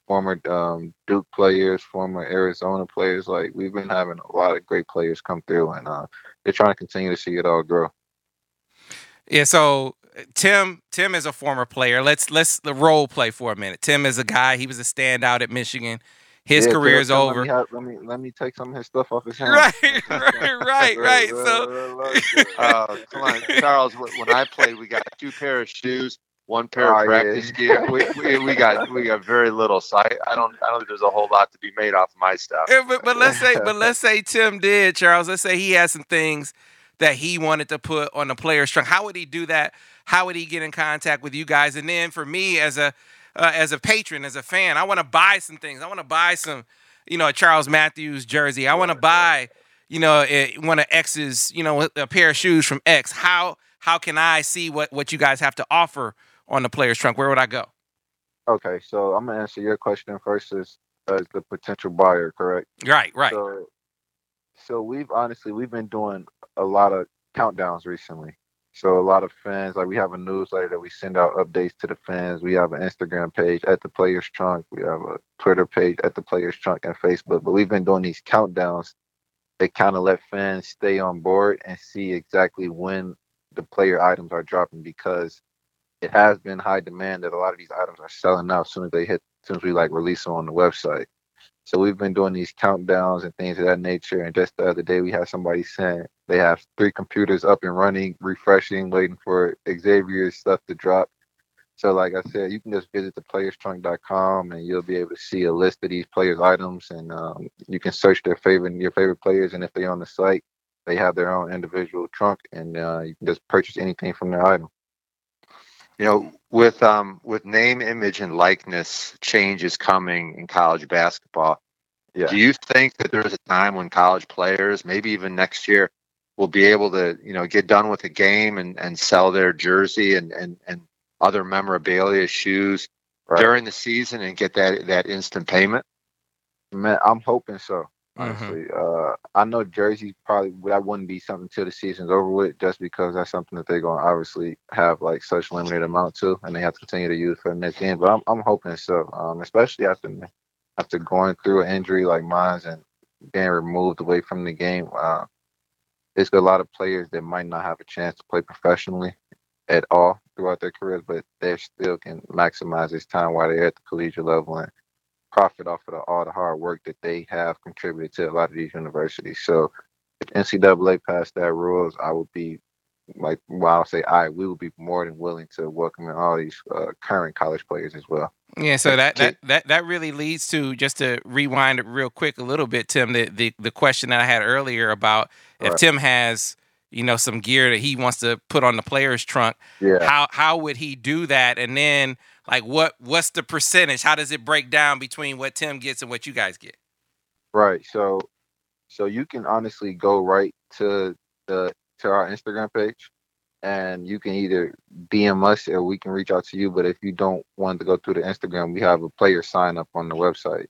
former Duke players, former Arizona players. Like we've been having a lot of great players come through, and they're trying to continue to see it all grow. Yeah. So. Tim is a former player. Let's role play for a minute. Tim is a guy. He was a standout at Michigan. His career is over. Let me take some of his stuff off his hands. Right. So, come on, Charles. When I played, we got two pair of shoes, one pair of practice gear. We got very little. So I don't think there's a whole lot to be made off of my stuff. Yeah, but let's say Tim did, Charles. Let's say he had some things that he wanted to put on the player's trunk. How would he do that? How would he get in contact with you guys? And then for me as a patron, as a fan, I want to buy some things. I want to buy some, a Charles Matthews jersey. I want to buy, one of X's, a pair of shoes from X. How can I see what you guys have to offer on the player's trunk? Where would I go? Okay, so I'm going to answer your question first as the potential buyer, correct? Right. So we've been doing a lot of countdowns recently. So a lot of fans, like we have a newsletter that we send out updates to the fans. We have an Instagram page at the Players Trunk. We have a Twitter page at the Players Trunk and Facebook. But we've been doing these countdowns that kind of let fans stay on board and see exactly when the player items are dropping, because it has been high demand that a lot of these items are selling out as soon as we like release them on the website. So we've been doing these countdowns and things of that nature. And just the other day, we had somebody saying they have 3 computers up and running, refreshing, waiting for Xavier's stuff to drop. So like I said, you can just visit theplayerstrunk.com and you'll be able to see a list of these players' items. And you can search your favorite players. And if they're on the site, they have their own individual trunk, and you can just purchase anything from their item. With name, image, and likeness changes coming in college basketball, do you think that there's a time when college players, maybe even next year, will be able to, get done with a game and sell their jersey and other memorabilia, shoes during the season and get that instant payment? Man, I'm hoping so. Honestly, I know jerseys that wouldn't be something till the season's over with, just because that's something that they're gonna obviously have like such limited amount to, and they have to continue to use for the next game. But I'm hoping so, especially after going through an injury like mine and being removed away from the game. There's a lot of players that might not have a chance to play professionally at all throughout their careers, but they still can maximize this time while they're at the collegiate level and profit off of all the hard work that they have contributed to a lot of these universities. So if NCAA passed that rules, I would be like, well, I'll say we would be more than willing to welcome in all these current college players as well. Yeah. So that really leads to, just to rewind it real quick a little bit, Tim, the question that I had earlier about if Tim has, some gear that he wants to put on the player's trunk, how would he do that? And then, like, what's the percentage? How does it break down between what Tim gets and what you guys get? Right. So So you can honestly go right to our Instagram page, and you can either DM us or we can reach out to you. But if you don't want to go through the Instagram, we have a player sign up on the website,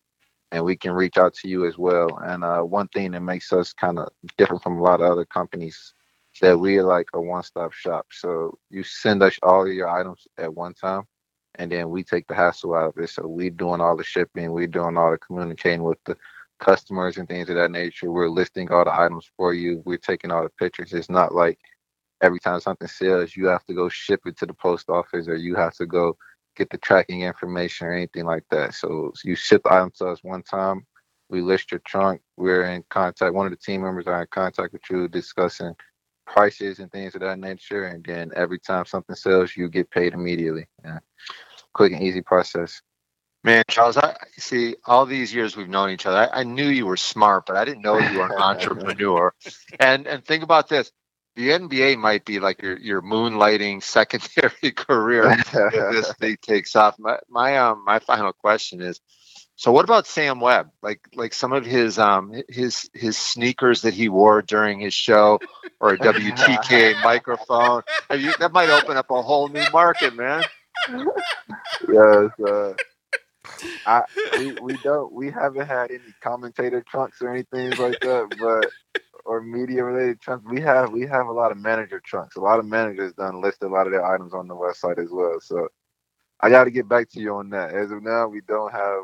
and we can reach out to you as well. And one thing that makes us kind of different from a lot of other companies is that we are like a one-stop shop. So you send us all of your items at one time, and then we take the hassle out of it. So we're doing all the shipping, we're doing all the communicating with the customers and things of that nature. We're listing all the items for you. We're taking all the pictures. It's not like every time something sells, you have to go ship it to the post office or you have to go get the tracking information or anything like that. So you ship the items to us one time. We list your trunk. We're in contact. One of the team members are in contact with you discussing prices and things of that nature. And then every time something sells, you get paid immediately. Yeah. Quick and easy process. Man, Charles, I see all these years we've known each other. I knew you were smart, but I didn't know you were an entrepreneur. And think about this. The NBA might be like your moonlighting secondary career if this thing takes off. My final question is, so what about Sam Webb? Like some of his sneakers that he wore during his show or a WTK microphone. That might open up a whole new market, man. Yes. We haven't had any commentator trunks or anything like that, but or media related trunks. We have a lot of manager trunks. A lot of managers done listed a lot of their items on the website as well. So I got to get back to you on that. As of now, we don't have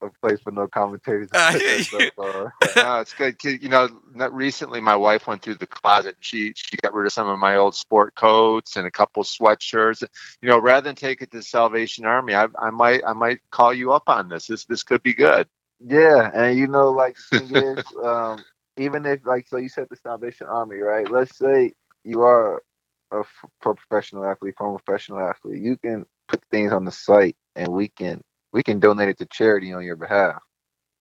a place for no commentators. No, it's good. You know, recently my wife went through the closet. She got rid of some of my old sport coats and a couple sweatshirts. You know, rather than take it to the Salvation Army, I might call you up on this. This could be good. Yeah, and you know, like is, even if like so you said the Salvation Army, right? Let's say you are a professional athlete, former professional athlete. You can put things on the site, and we can donate it to charity on your behalf.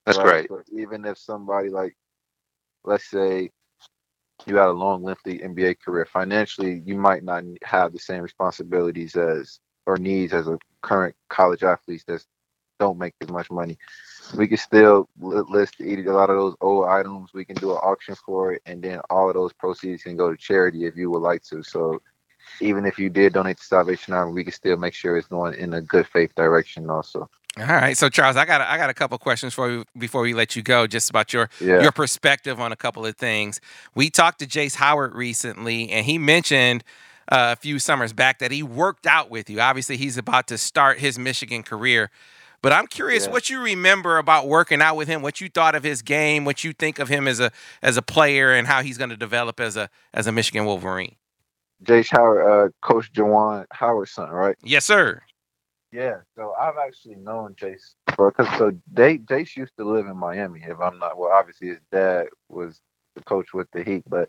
That's right. So even if somebody like, let's say you had a long, lengthy NBA career, financially, you might not have the same responsibilities as or needs as a current college athlete that don't make as much money. We can still list a lot of those old items. We can do an auction for it, and then all of those proceeds can go to charity if you would like to. So even if you did donate to Salvation Army, we can still make sure it's going in a good faith direction also. All right. So, Charles, I got a couple questions for you before we let you go, just about your perspective on a couple of things. We talked to Jace Howard recently, and he mentioned a few summers back that he worked out with you. Obviously, he's about to start his Michigan career. But I'm curious what you remember about working out with him, what you thought of his game, what you think of him as a player, and how he's going to develop as a Michigan Wolverine. Jace Howard, Coach Juwan Howard's son, right? Yes, sir. Yeah, so I've actually known Jace Jace used to live in Miami. Obviously his dad was the coach with the Heat, but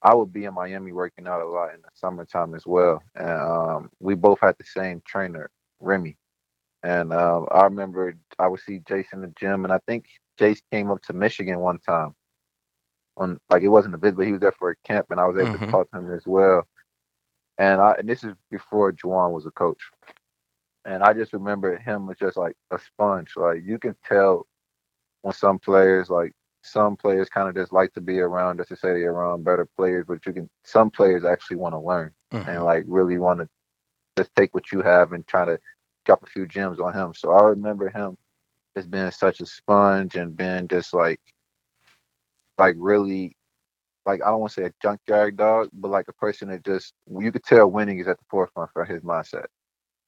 I would be in Miami working out a lot in the summertime as well. And we both had the same trainer, Remy. And I remember I would see Jace in the gym, and I think Jace came up to Michigan one time. It wasn't a visit, but he was there for a camp, and I was able to talk to him as well. And this is before Juwan was a coach. And I just remember him was just like a sponge. Like you can tell when some players kind of just like to be around just to say they're around better players, but some players actually want to learn and like really want to just take what you have and try to drop a few gems on him. So I remember him as being such a sponge and being just like really, like I don't want to say a junkyard dog, but like a person that just, you could tell winning is at the forefront for his mindset.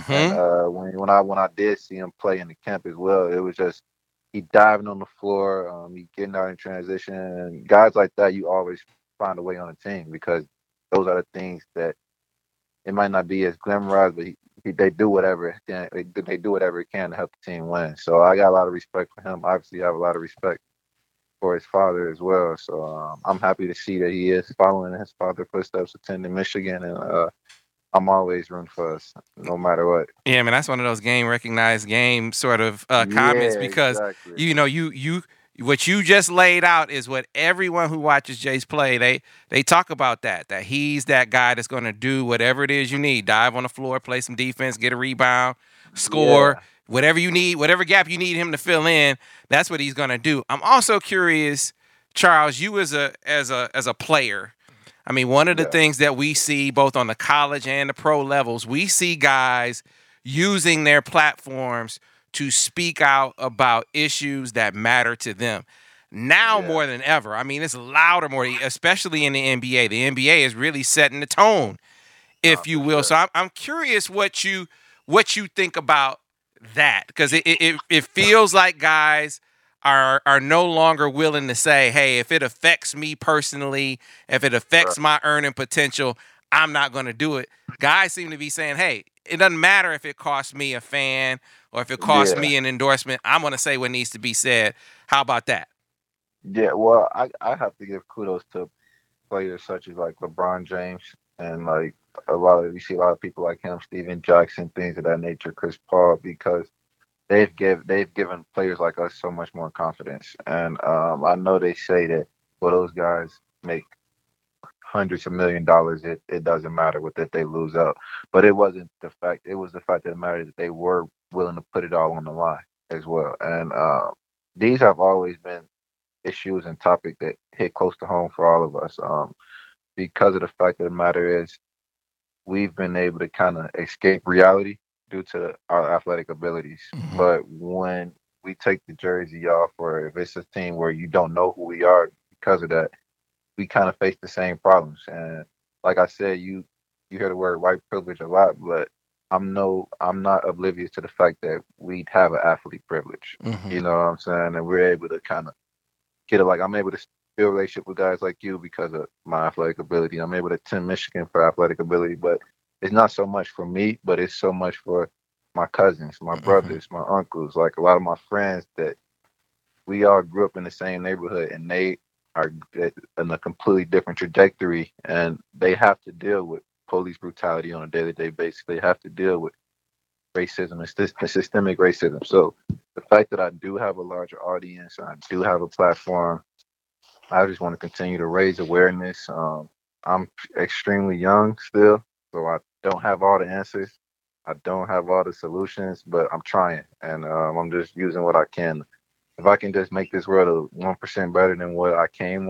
Mm-hmm. And, when I did see him play in the camp as well, it was just he diving on the floor, he getting out in transition. And guys like that, you always find a way on a team because those are the things that it might not be as glamorized, but they do whatever it can to help the team win. So I got a lot of respect for him. Obviously, I have a lot of respect for his father as well. So I'm happy to see that he is following his father's footsteps, attending Michigan, and I'm always rooting for us, no matter what. Yeah, man, that's one of those game-recognized sort of comments because, exactly. You know, you what you just laid out is what everyone who watches Jace play, they talk about that he's that guy that's going to do whatever it is you need, dive on the floor, play some defense, get a rebound, score. Yeah. Whatever you need, whatever gap you need him to fill in, that's what he's going to do. I'm also curious, Charles, you as a player, I mean, one of the things that we see both on the college and the pro levels, we see guys using their platforms to speak out about issues that matter to them. Now more than ever, I mean, it's louder, more, especially in the NBA. The NBA is really setting the tone, if you will. So I'm curious what you think about that, because it feels like guys are no longer willing to say, hey, if it affects me personally, if it affects my earning potential, I'm not going to do it. Guys seem to be saying, hey, it doesn't matter if it costs me a fan or if it costs me an endorsement. I'm going to say what needs to be said. How about that? Yeah, well, I have to give kudos to players such as like LeBron James and like you see a lot of people like him, Steven Jackson, things of that nature, Chris Paul, because they've given players like us so much more confidence. And I know they say that, well, those guys make hundreds of $1 million. It doesn't matter what if they lose out. But it wasn't the fact. It was the fact that it mattered that they were willing to put it all on the line as well. And these have always been issues and topic that hit close to home for all of us, because of the fact of the matter is we've been able to kind of escape reality due to our athletic abilities. Mm-hmm. But when we take the jersey off, or if it's a team where you don't know who we are because of that, we kind of face the same problems. And like I said, you hear the word white privilege a lot, but I'm not oblivious to the fact that we have an athlete privilege. Mm-hmm. You know what I'm saying? And we're able to kind of get it, like I'm able to build a relationship with guys like you because of my athletic ability. I'm able to attend Michigan for athletic ability, but it's not so much for me, but it's so much for my cousins, my brothers, my uncles, like a lot of my friends that we all grew up in the same neighborhood, and they are in a completely different trajectory, and they have to deal with police brutality on a day-to-day basis. They have to deal with racism and systemic racism. So the fact that I do have a larger audience, I do have a platform, I just want to continue to raise awareness. I'm extremely young still, so I don't have all the answers. I don't have all the solutions, but I'm trying, and I'm just using what I can. If I can just make this world a 1% better than what I came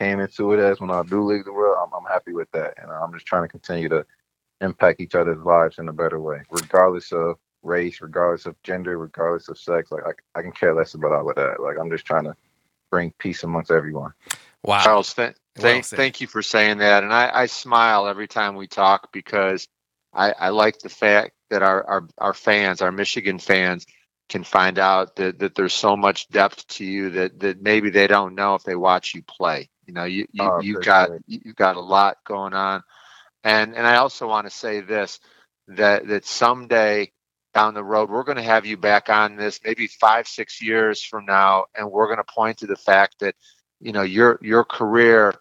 into it as when I do leave the world, I'm happy with that, and I'm just trying to continue to impact each other's lives in a better way, regardless of race, regardless of gender, regardless of sex. Like I can care less about all of that. Like I'm just trying to bring peace amongst everyone. Wow, Charles, thank you for saying that. And I smile every time we talk, because I like the fact that our fans, our Michigan fans, can find out that there's so much depth to you that maybe they don't know if they watch you play. You know, you've got a lot going on. And I also want to say this, that someday down the road, we're going to have you back on this, maybe 5-6 years from now, and we're going to point to the fact that, you know, your career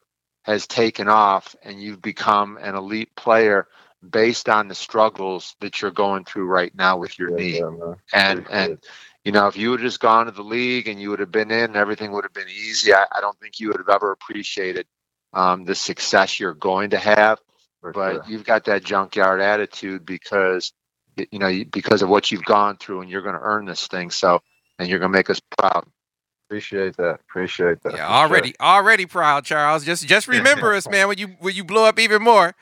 has taken off and you've become an elite player based on the struggles that you're going through right now with your knee. And you know, if you would have just gone to the league and you would have been in and everything would have been easy, I don't think you would have ever appreciated the success you're going to have. But you've got that junkyard attitude because of what you've gone through, and you're going to earn this thing. So, and you're going to make us proud. Appreciate that. Yeah, already proud, Charles. Just remember us, man. When you blow up even more,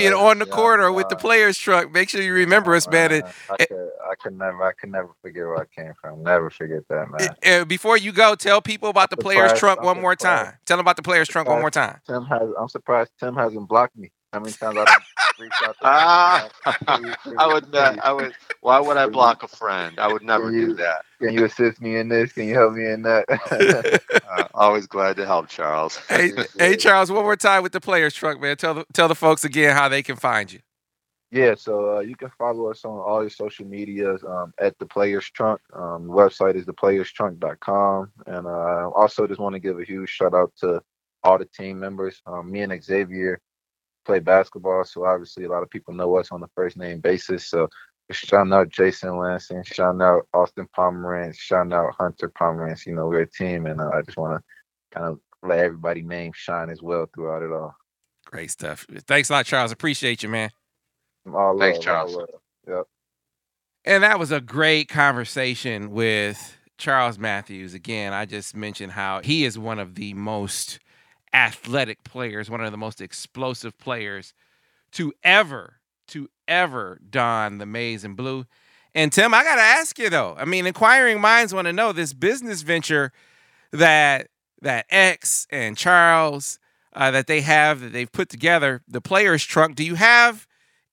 being on the court or with the players' truck, make sure you remember us, man. I can never forget where I came from. Never forget that, man. Before you go, tell people about the players' trunk one more time. Tell them about the players' trunk one more time. I'm surprised Tim hasn't blocked me. How many times I reached out to I would. Why would I block a friend? I would never do that. Can you assist me in this? Can you help me in that? Always glad to help, Charles. Hey, Charles, one more time with the players' truck, man. Tell the folks again how they can find you. Yeah, so you can follow us on all your social medias at The Players Trunk. The website is theplayerstrunk.com. And I also just want to give a huge shout-out to all the team members. Me and Xavier play basketball, so obviously a lot of people know us on a first-name basis. So shout out Jason Lansing, shout out Austin Pomerantz, shout out Hunter Pomerantz. You know, we're a team, and I just want to kind of let everybody's name shine as well throughout it all. Great stuff. Thanks a lot, Charles. Appreciate you, man. Thanks, Charles. Yep. And that was a great conversation with Charles Matthews, again, I just mentioned how he is one of the most athletic players, one of the most explosive players to ever don the maize and blue. And Tim, I got to ask you, though. I mean, inquiring minds want to know this business venture that X and Charles that they have, that they've put together, the player's trunk. Do you have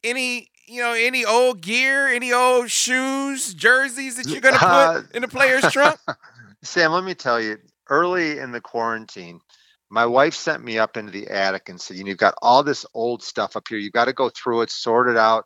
any old gear, any old shoes, jerseys that you're going to put in the player's trunk? Sam, let me tell you, early in the quarantine, my wife sent me up into the attic and said, you've got all this old stuff up here. You've got to go through it, sort it out.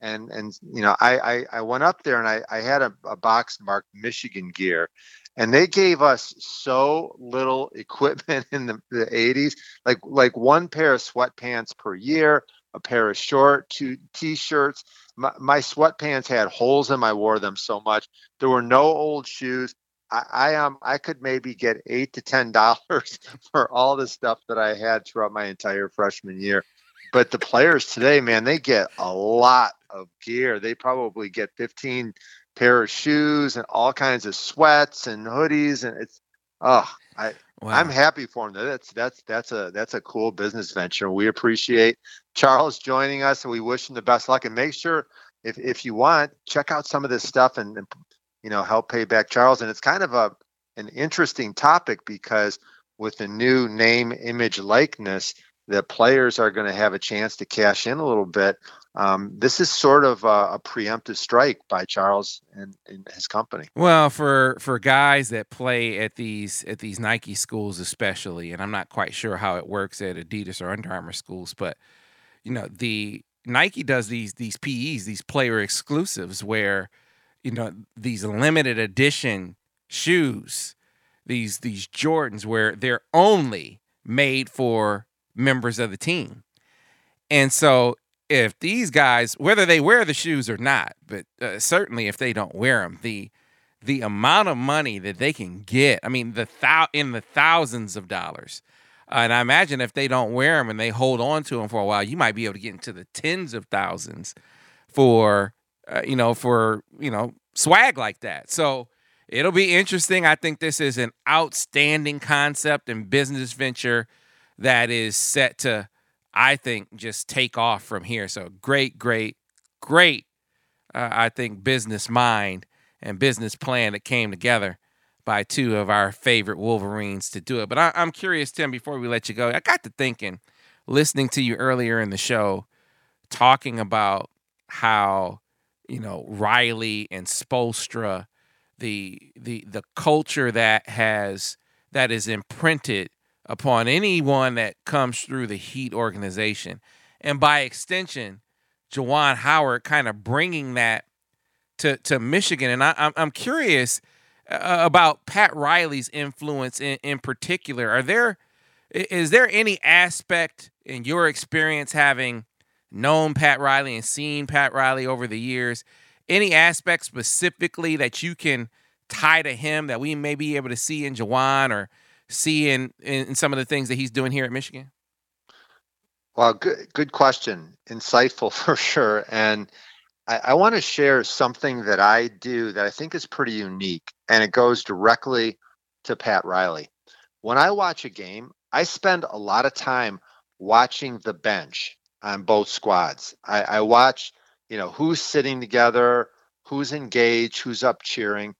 And I went up there and I had a box marked Michigan gear, and they gave us so little equipment in the 80s, like one pair of sweatpants per year, a pair of shorts, two T-shirts. My sweatpants had holes in them. I wore them so much. There were no old shoes. I could maybe get $8 to $10 for all the stuff that I had throughout my entire freshman year. But the players today, man, they get a lot of gear. They probably get 15 pair of shoes and all kinds of sweats and hoodies, and I'm happy for them. That's a cool business venture. We appreciate Charles joining us, and we wish him the best luck. And make sure, if you want, check out some of this stuff and help pay back Charles. And it's kind of an interesting topic, because with the new name, image, likeness, the players are going to have a chance to cash in a little bit. This is sort of a preemptive strike by Charles and his company. Well, for guys that play at these Nike schools especially, and I'm not quite sure how it works at Adidas or Under Armour schools, but the Nike does these PEs, these player exclusives, where these limited edition shoes, these Jordans, where they're only made for members of the team. And so if these guys, whether they wear the shoes or not, but certainly if they don't wear them, the amount of money that they can get, I mean, in the thousands of dollars. And I imagine if they don't wear them and they hold on to them for a while, you might be able to get into the tens of thousands for swag like that. So it'll be interesting. I think this is an outstanding concept and business venture that is set to, I think, just take off from here. So great, I think, business mind and business plan that came together by two of our favorite Wolverines to do it. But I'm curious, Tim, before we let you go, I got to thinking, listening to you earlier in the show, talking about how, Riley and Spoelstra, the culture that is imprinted upon anyone that comes through the Heat organization. And by extension, Juwan Howard kind of bringing that to Michigan. And I'm curious about Pat Riley's influence in particular. Is there any aspect in your experience, having known Pat Riley and seen Pat Riley over the years, any aspect specifically that you can tie to him that we may be able to see in Juwan, or see in some of the things that he's doing here at Michigan? Well, good question. Insightful for sure. And I want to share something that I do that I think is pretty unique, and it goes directly to Pat Riley. When I watch a game, I spend a lot of time watching the bench on both squads. I watch, who's sitting together, who's engaged, who's up cheering.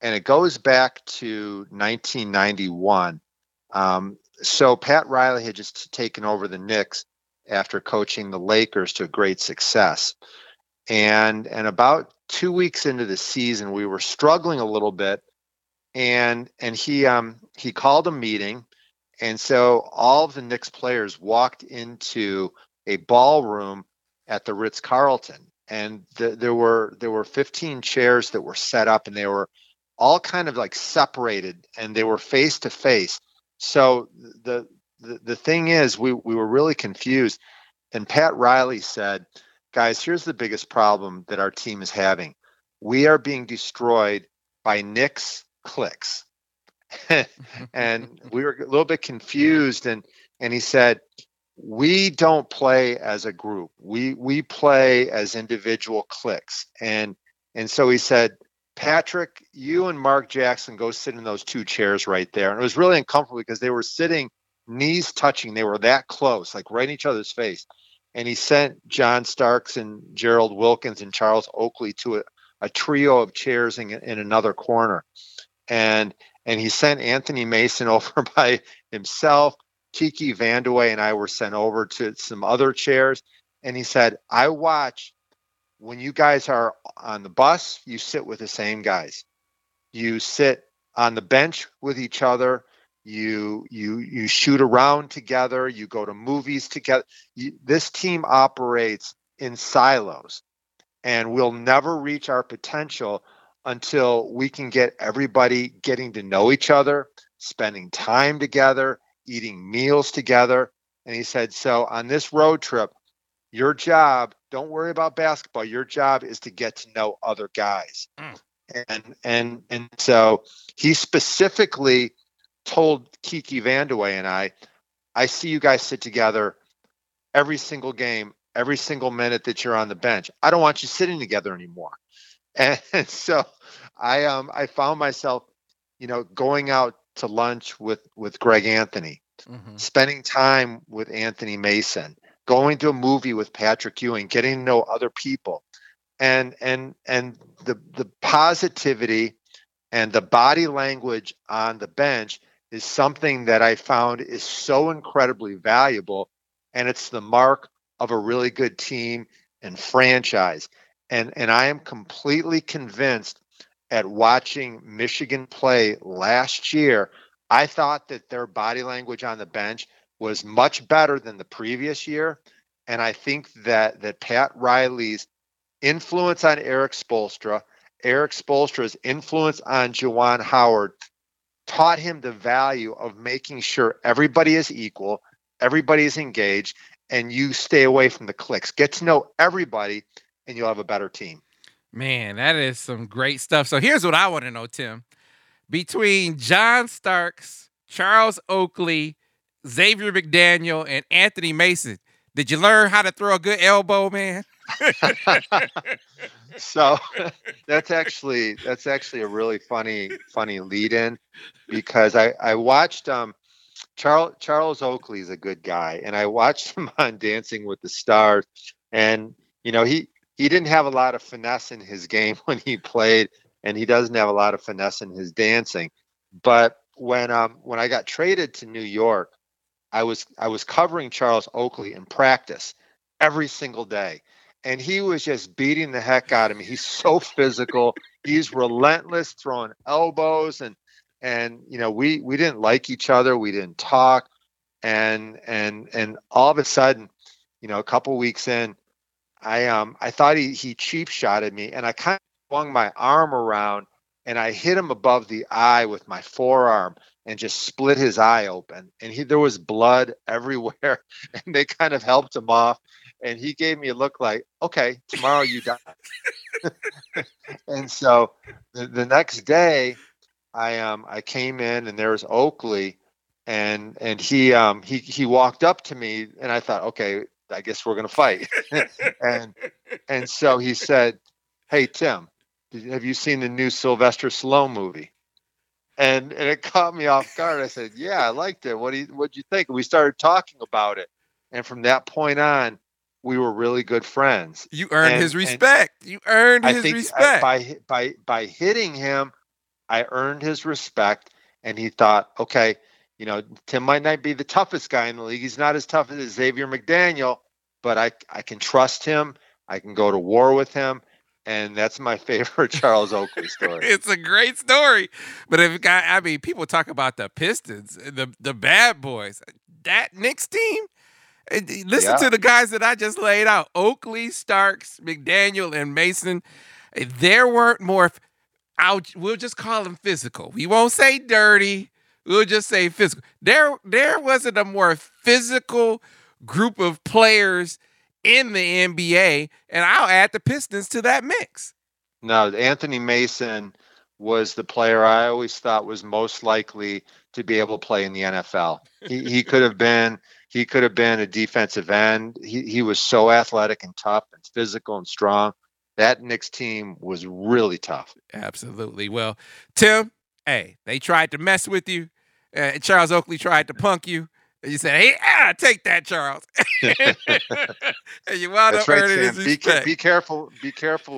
And it goes back to 1991. So Pat Riley had just taken over the Knicks after coaching the Lakers to great success. And about 2 weeks into the season, we were struggling a little bit. And he called a meeting. And so all of the Knicks players walked into a ballroom at the Ritz-Carlton. And there were 15 chairs that were set up, and they were all kind of like separated, and they were face to face. So the thing is, we were really confused. And Pat Riley said, guys, here's the biggest problem that our team is having. We are being destroyed by Knicks clicks. And we were a little bit confused. And he said, we don't play as a group. We play as individual clicks. And so he said, Patrick, you and Mark Jackson go sit in those two chairs right there. And it was really uncomfortable because they were sitting knees touching. They were that close, like right in each other's face. And he sent John Starks and Gerald Wilkins and Charles Oakley to a trio of chairs in another corner. And he sent Anthony Mason over by himself. Kiki Vandeweghe and I were sent over to some other chairs. And he said, I watch when you guys are on the bus, you sit with the same guys. You sit on the bench with each other. You shoot around together. You go to movies together. This team operates in silos. And we'll never reach our potential until we can get everybody getting to know each other, spending time together, eating meals together. And he said, so on this road trip, your job, don't worry about basketball. Your job is to get to know other guys. And so he specifically told Kiki Vandeweghe and I see you guys sit together every single game, every single minute that you're on the bench. I don't want you sitting together anymore. And so I found myself, going out to lunch with Greg Anthony, spending time with Anthony Mason, going to a movie with Patrick Ewing, getting to know other people, and the positivity and the body language on the bench is something that I found is so incredibly valuable, and it's the mark of a really good team and franchise. And I am completely convinced at watching Michigan play last year, I thought that their body language on the bench was much better than the previous year. And I think that Pat Riley's influence on Eric Spoelstra's influence on Juwan Howard taught him the value of making sure everybody is equal, everybody is engaged, and you stay away from the cliques. Get to know everybody, and you'll have a better team. Man, that is some great stuff. So here's what I want to know, Tim. Between John Starks, Charles Oakley, Xavier McDaniel, and Anthony Mason, did you learn how to throw a good elbow, man? So that's actually a really funny lead in, because I watched Charles Oakley is a good guy, and I watched him on Dancing with the Stars, and he didn't have a lot of finesse in his game when he played, and he doesn't have a lot of finesse in his dancing. But when I got traded to New York, I was covering Charles Oakley in practice every single day. And he was just beating the heck out of me. He's so physical. He's relentless, throwing elbows. And we didn't like each other. We didn't talk. And all of a sudden, a couple weeks in, I thought he cheap shotted me, and I kind of swung my arm around and I hit him above the eye with my forearm and just split his eye open. And there was blood everywhere, and they kind of helped him off. And he gave me a look like, okay, tomorrow you die. And so the next day I came in, and there was Oakley, and he walked up to me, and I thought, okay, I guess we're going to fight. and so he said, hey, Tim, have you seen the new Sylvester Stallone movie? And it caught me off guard. I said, yeah, I liked it. What'd you think? And we started talking about it. And from that point on, we were really good friends. You earned his respect. I think by hitting him, I earned his respect. And he thought, okay, Tim might not be the toughest guy in the league. He's not as tough as Xavier McDaniel, but I can trust him. I can go to war with him. And that's my favorite Charles Oakley story. It's a great story. But people talk about the Pistons, the bad boys. That Knicks team, listen to the guys that I just laid out. Oakley, Starks, McDaniel, and Mason. There weren't more, we'll just call them physical. We won't say dirty. We'll just say physical. There wasn't a more physical group of players in the NBA, and I'll add the Pistons to that mix. No, Anthony Mason was the player I always thought was most likely to be able to play in the NFL. He could have been a defensive end. He was so athletic and tough and physical and strong. That Knicks team was really tough. Absolutely. Well, Tim, hey, they tried to mess with you. Charles Oakley tried to punk you. And you said, hey, take that, Charles. And you wound up earning his respect. Be careful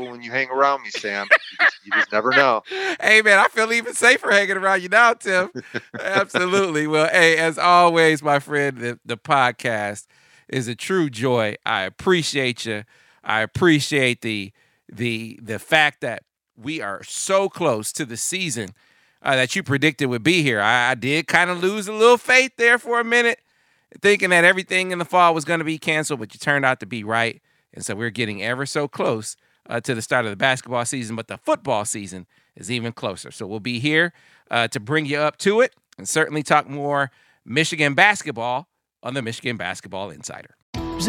when you hang around me, Sam. You just never know. Hey, man, I feel even safer hanging around you now, Tim. Absolutely. Well, hey, as always, my friend, the podcast is a true joy. I appreciate you. I appreciate the fact that we are so close to the season that you predicted would be here. I did kind of lose a little faith there for a minute, thinking that everything in the fall was going to be canceled, but you turned out to be right. And so we're getting ever so close to the start of the basketball season, but the football season is even closer. So we'll be here to bring you up to it and certainly talk more Michigan basketball on the Michigan Basketball Insider. It